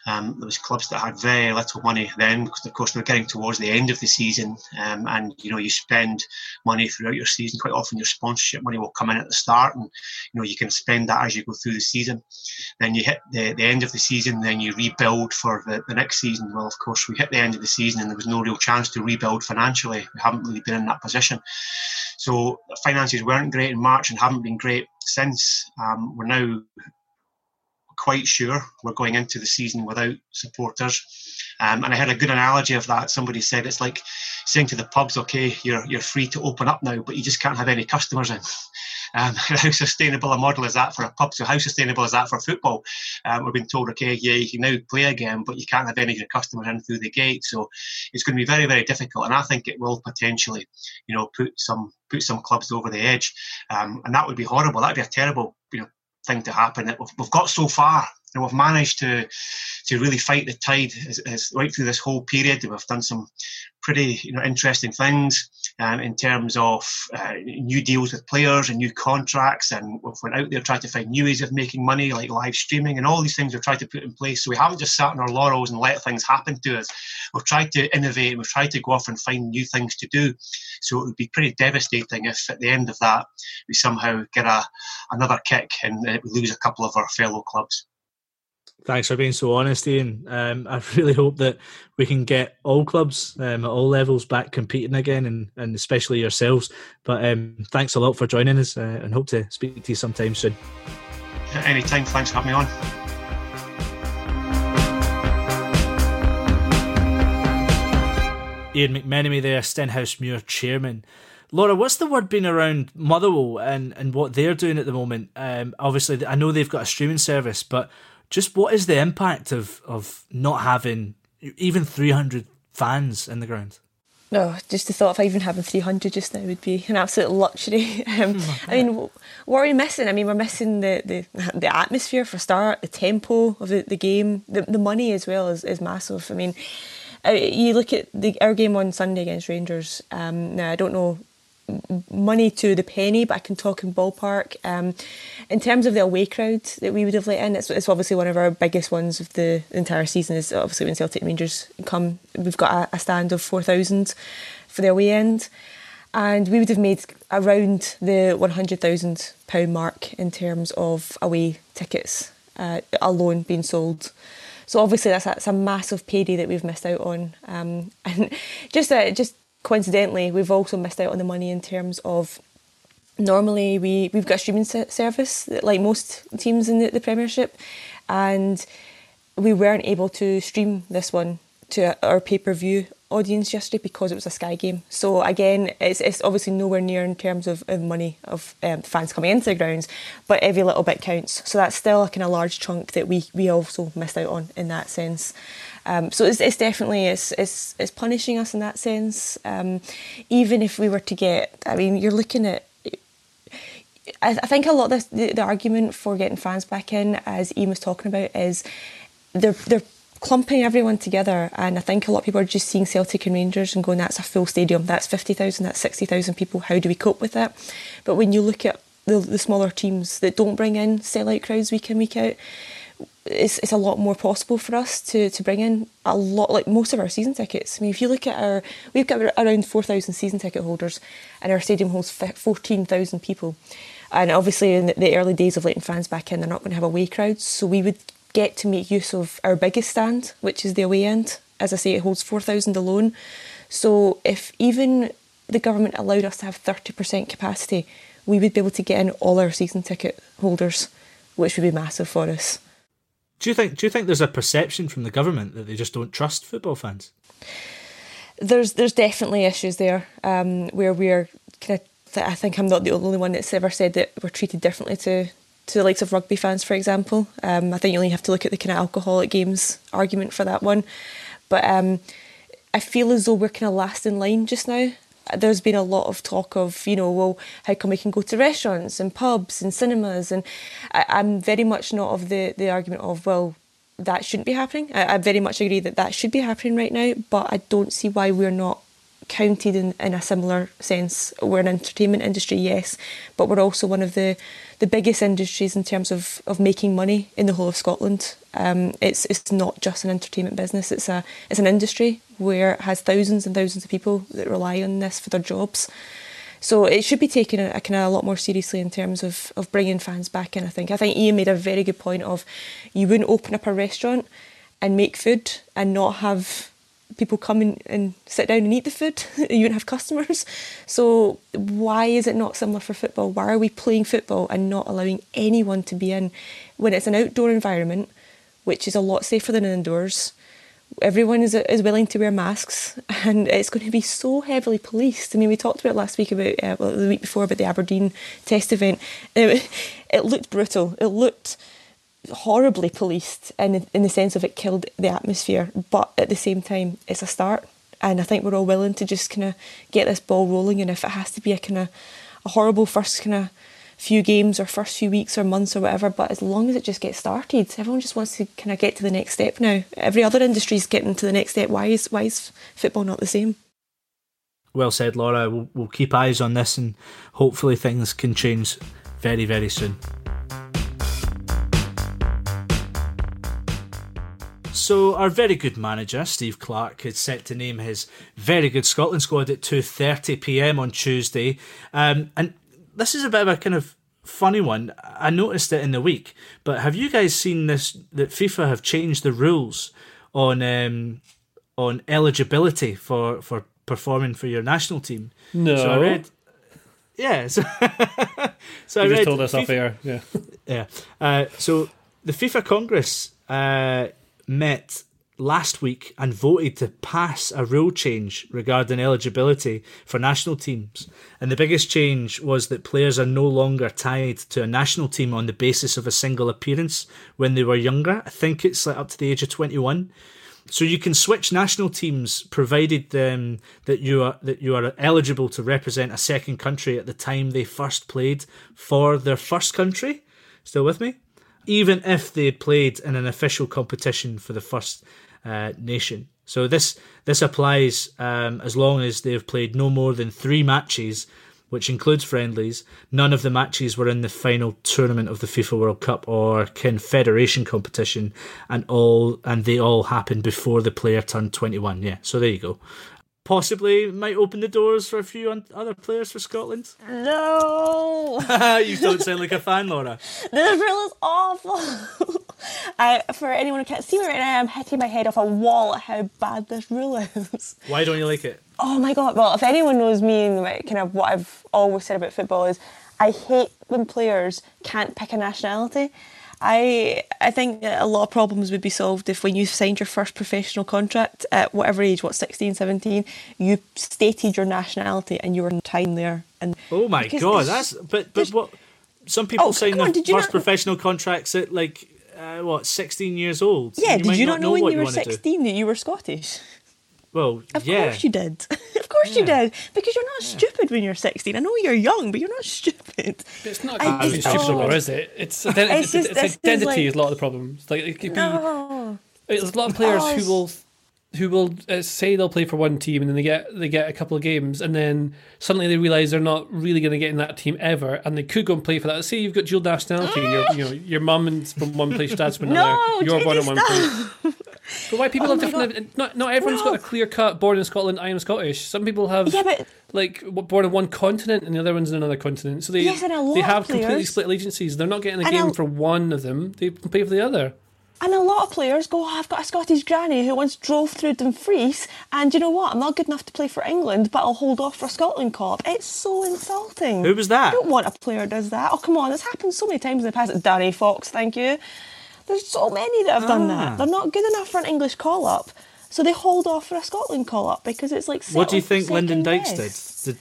um, there was clubs that had very little money then, because of course we're getting towards the end of the season, um, and you know, you spend money throughout your season. Quite often your sponsorship money will come in at the start, and you know, you can spend that as you go through the season. Then you hit the, the end of the season, then you rebuild for the, the next season. Well, of course we hit the end of the season and there was no real chance to rebuild financially. We haven't really been in that position. So finances weren't great in March and haven't been great since. Um, we're now quite sure we're going into the season without supporters. Um, and I had a good analogy of that. Somebody said it's like saying to the pubs, okay, you're you're free to open up now, but you just can't have any customers in. Um, how sustainable a model is that for a pub? So how sustainable is that for football? Um, we've been told, okay, yeah, you can now play again, but you can't have any of your customers in through the gate. So it's going to be very, very difficult. And I think it will potentially, you know, put some put some clubs over the edge. Um, and that would be horrible. That would be a terrible, you know, thing to happen. We've, we've got so far. You know, we've managed to to really fight the tide as, as right through this whole period. We've done some pretty, you know, interesting things um, in terms of uh, new deals with players and new contracts, and we've went out there trying to find new ways of making money, like live streaming, and all these things we've tried to put in place. So we haven't just sat on our laurels and let things happen to us. We've tried to innovate, and we've tried to go off and find new things to do. So it would be pretty devastating if at the end of that we somehow get a another kick and we lose a couple of our fellow clubs. Thanks for being so honest, Ian. Um, I really hope that we can get all clubs um, at all levels back competing again, and, and especially yourselves. But um, thanks a lot for joining us, uh, and hope to speak to you sometime soon. Anytime, thanks for having me on. Ian McMenemy there, Stenhousemuir chairman. Laura, what's the word been around Motherwell and, and what they're doing at the moment? Um, obviously, I know they've got a streaming service, but just what is the impact of, of not having even three hundred fans in the ground? No, just the thought of even having three hundred just now would be an absolute luxury. Um, I mean, what are we missing? I mean, we're missing the, the, the atmosphere for a start, the tempo of the, the game, the, the money as well is, is massive. I mean, you look at the, our game on Sunday against Rangers. Um, now, I don't know money to the penny, but I can talk in ballpark. Um, in terms of the away crowd that we would have let in, it's, it's obviously one of our biggest ones of the entire season. Is obviously when Celtic and Rangers come, we've got a, a stand of four thousand for the away end, and we would have made around the one hundred thousand pounds mark in terms of away tickets uh, alone being sold. So obviously that's, that's a massive payday that we've missed out on. Um, and just uh, just coincidentally, we've also missed out on the money in terms of, normally we, we've got a streaming service like most teams in the, the Premiership, and we weren't able to stream this one to our pay-per-view audience yesterday because it was a Sky game. So again, it's it's obviously nowhere near in terms of, of money of um, fans coming into the grounds, but every little bit counts. So that's still a kind of large chunk that we, we also missed out on in that sense. Um, so it's, it's definitely it's, it's it's punishing us in that sense. Um, even if we were to get, I mean, you're looking at. I, I think a lot of this, the, the argument for getting fans back in, as Ian was talking about, is they're they're. clumping everyone together, and I think a lot of people are just seeing Celtic and Rangers and going, that's a full stadium, that's fifty thousand, that's sixty thousand people, how do we cope with that? But when you look at the, the smaller teams that don't bring in sellout crowds week in, week out, it's it's a lot more possible for us to, to bring in a lot, like most of our season tickets. I mean, if you look at our, we've got around four thousand season ticket holders and our stadium holds fourteen thousand people, and obviously in the early days of letting fans back in, they're not going to have away crowds, so we would get to make use of our biggest stand, which is the away end. As I say, it holds four thousand alone. So if even the government allowed us to have thirty percent capacity, we would be able to get in all our season ticket holders, which would be massive for us. Do you think, do you think there's a perception from the government that they just don't trust football fans? There's there's definitely issues there um, where we're kind of, I think I'm not the only one that's ever said that we're treated differently to to the likes of rugby fans, for example. Um, I think you only have to look at the kind of alcoholic games argument for that one. But um, I feel as though we're kind of last in line just now. There's been a lot of talk of, you know, well, how come we can go to restaurants and pubs and cinemas? And I, I'm very much not of the, the argument of, well, that shouldn't be happening. I, I very much agree that that should be happening right now, but I don't see why we're not counted in, in a similar sense. We're an entertainment industry, yes, but we're also one of the, the biggest industries in terms of, of making money in the whole of Scotland. Um, it's it's not just an entertainment business, it's a it's an industry where it has thousands and thousands of people that rely on this for their jobs. So it should be taken a, a, a lot more seriously in terms of, of bringing fans back in, I think. I think Ian made a very good point of you wouldn't open up a restaurant and make food and not have people come in and sit down and eat the food. You don't have customers. So why is it not similar for football? Why are we playing football and not allowing anyone to be in when it's an outdoor environment, which is a lot safer than indoors? Everyone is is willing to wear masks, and it's going to be so heavily policed. I mean, we talked about last week about uh, well, the week before about the Aberdeen test event. It, it looked brutal. It looked horribly policed in in the sense of it killed the atmosphere, but at the same time it's a start, and I think we're all willing to just kind of get this ball rolling, and if it has to be a kind of a horrible first kind of few games or first few weeks or months or whatever, but as long as it just gets started, everyone just wants to kind of get to the next step now. Every other industry's getting to the next step. Why is why is football not the same? Well said, Laura. We'll, we'll keep eyes on this, and hopefully things can change very, very soon. So our very good manager, Steve Clark, is set to name his very good Scotland squad at two thirty p m on Tuesday. Um, and this is a bit of a kind of funny one. I noticed it in the week, but have you guys seen this, that FIFA have changed the rules on um, on eligibility for, for performing for your national team? No. So I read... Yeah. So, so you I just read told us FIFA, off air. Yeah. Yeah. Uh, so the FIFA Congress... Uh, met last week and voted to pass a rule change regarding eligibility for national teams. And the biggest change was that players are no longer tied to a national team on the basis of a single appearance when they were younger. I think it's like up to the age of twenty-one. So you can switch national teams provided um, that you are that you are eligible to represent a second country at the time they first played for their first country. Still with me? Even if they had played in an official competition for the first uh, nation. So this this applies um, as long as they have played no more than three matches, which includes friendlies. None of the matches were in the final tournament of the FIFA World Cup or Confederation competition, and all and they all happened before the player turned twenty-one. Yeah, so there you go. Possibly might open the doors for a few un- other players for Scotland. No! You don't sound like a fan, Laura. This rule is awful. I, for anyone who can't see me right now, I'm hitting my head off a wall at how bad this rule is. Why don't you like it? Oh my God. Well, if anyone knows me and kind of what I've always said about football is I hate when players can't pick a nationality. I I think a lot of problems would be solved if, when you signed your first professional contract at whatever age, what, sixteen, seventeen, you stated your nationality and you were in time there. And oh my God, that's but but what some people oh, sign their on, first not, professional contracts at like uh, what sixteen years old. Yeah, you did you not know, know when you were sixteen that you were Scottish? Well, of yeah. course you did. Of course yeah. you did, because you're not yeah. stupid when you're sixteen. I know you're young, but you're not stupid. But it's not I, it's stupid anymore, is it? It's, identi- it's, just, it's identity is, like, is a lot of the problems. Like it could be, no. there's a lot of players oh, who will, who will uh, say they'll play for one team and then they get they get a couple of games and then suddenly they realise they're not really going to get in that team ever and they could go and play for that. Say you've got dual nationality. Your you know your mum is from one place, your dad's from another. No, you're one in one place. But why people oh have different? Not not everyone's no. got a clear cut. Born in Scotland, I am Scottish. Some people have yeah, but, like born on one continent and the other one's in another continent. So they yes, they have completely split allegiances. They're not getting a and game a, for one of them. They can play for the other. And a lot of players go, oh, I've got a Scottish granny who once drove through Dumfries, and you know what? I'm not good enough to play for England, but I'll hold off for a Scotland cop. It's so insulting. Who was that? I don't want a player who does that. Oh come on, it's happened so many times in the past. Danny Fox, thank you. There's so many that have done ah. that. They're not good enough for an English call-up, so they hold off for a Scotland call-up because it's like. What do you think Lyndon Dykes did? did...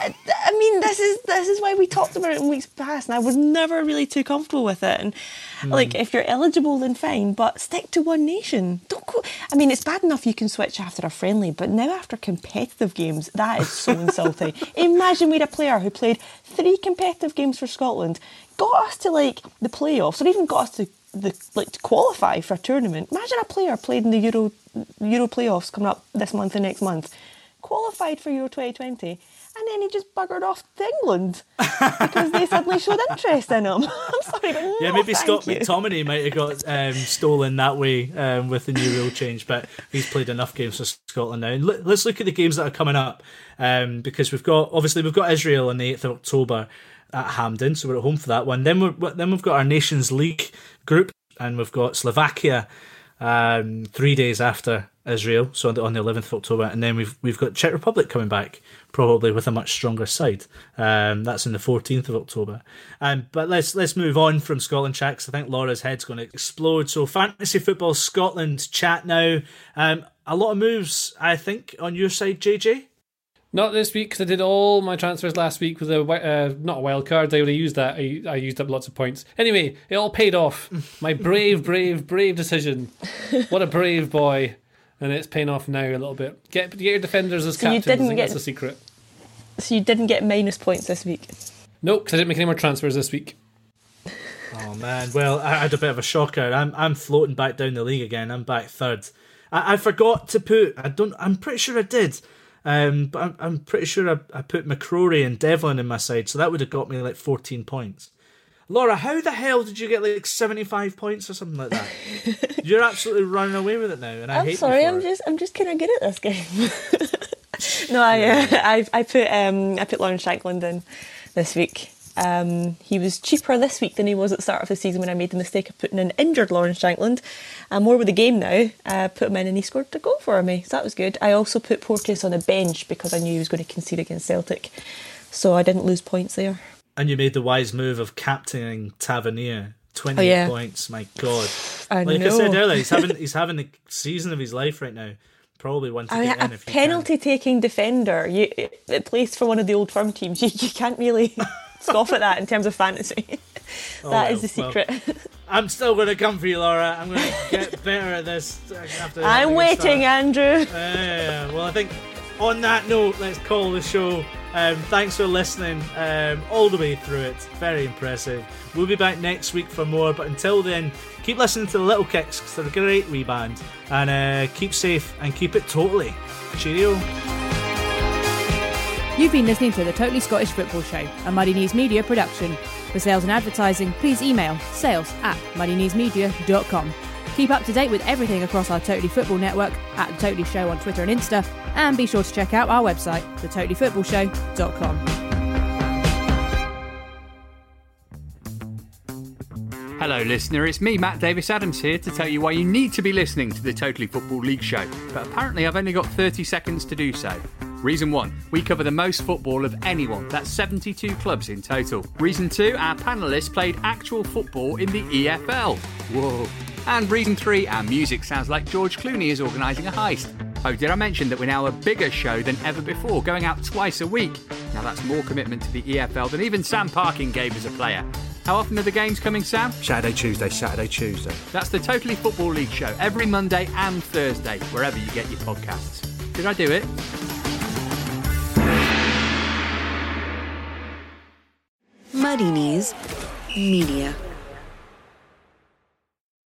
I, I mean, this is this is why we talked about it in weeks past, and I was never really too comfortable with it. And mm. like, if you're eligible, then fine, but stick to one nation. Don't go. I mean, it's bad enough you can switch after a friendly, but now after competitive games, that is so insulting. Imagine we had a player who played three competitive games for Scotland, got us to like the playoffs, or even got us to. The, like to qualify for a tournament. Imagine a player played in the Euro Euro playoffs coming up this month and next month, qualified for Euro twenty twenty, and then he just buggered off to England because they suddenly showed interest in him. I'm sorry, but no, yeah, maybe Scott you. McTominay might have got um, stolen that way um, with the new rule change, but he's played enough games for Scotland now. And l- let's look at the games that are coming up um, because we've got obviously we've got Israel on the eighth of October at Hampden, so we're at home for that one. Then we're then we've got our Nations League group, and we've got Slovakia um, three days after Israel, so on the, on the eleventh of October, and then we've we've got Czech Republic coming back, probably with a much stronger side. Um, that's on the fourteenth of October. Um, but let's let's move on from Scotland chat, because I think Laura's head's going to explode. So fantasy football Scotland chat now. Um, a lot of moves, I think, on your side, J J. Not this week, because I did all my transfers last week with a uh, not a wild card. I would have used that. I, I used up lots of points. Anyway, it all paid off. My brave, brave, brave decision. What a brave boy, and it's paying off now a little bit. Get, get your defenders as so captains. I think that's a secret. So you didn't get minus points this week. Nope, because I didn't make any more transfers this week. Oh man, well I had a bit of a shocker. I'm I'm floating back down the league again. I'm back third. I, I forgot to put. I don't. I'm pretty sure I did. Um, but I'm, I'm pretty sure I, I put McCrorie and Devlin in my side, so that would have got me like fourteen points. Laura, how the hell did you get like seventy-five points or something like that? You're absolutely running away with it now, and I I'm hate sorry, you for I'm it. just I'm just kind of good at this game. no, I, uh, I I put um I put Lawrence Shankland in this week. Um, he was cheaper this week than he was at the start of the season when I made the mistake of putting in injured Lawrence Shankland. I'm more with the game now. I uh, put him in and he scored a goal for me, so that was good. I also put Porteous on a bench because I knew he was going to concede against Celtic, so I didn't lose points there. And you made the wise move of captaining Tavernier. twenty oh, yeah. points, my God. I like know. I said earlier, he's having, he's having the season of his life right now. Probably one to I mean, get in a if penalty-taking defender. You it plays for one of the old firm teams. You, you can't really scoff at that in terms of fantasy. that oh, well, is the secret. Well, I'm still going to come for you, Laura. I'm going to get better at this. After I'm waiting, Andrew. Uh, well, I think on that note, let's call the show. Um, thanks for listening um, all the way through it. Very impressive. We'll be back next week for more. But until then, keep listening to the Little Kicks because they're a great wee band. And uh, keep safe and keep it totally. Cheerio. You've been listening to the Totally Scottish Football Show, a Muddy Knees Media production. For sales and advertising, please email sales at muddy knees media dot com. Keep up to date with everything across our Totally Football network at The Totally Show on Twitter and Insta, and be sure to check out our website, the totally football show dot com. Hello listener, it's me, Matt Davis-Adams here to tell you why you need to be listening to the Totally Football League Show, but apparently I've only got thirty seconds to do so. Reason one, we cover the most football of anyone. That's seventy-two clubs in total. Reason two, our panellists played actual football in the E F L. Whoa. And reason three, our music sounds like George Clooney is organising a heist. Oh, did I mention that we're now a bigger show than ever before, going out twice a week? Now that's more commitment to the E F L than even Sam Parkin gave as a player. How often are the games coming, Sam? Saturday, Tuesday, Saturday, Tuesday. That's the Totally Football League show, every Monday and Thursday, wherever you get your podcasts. Did I do it? Muddy Knees Media.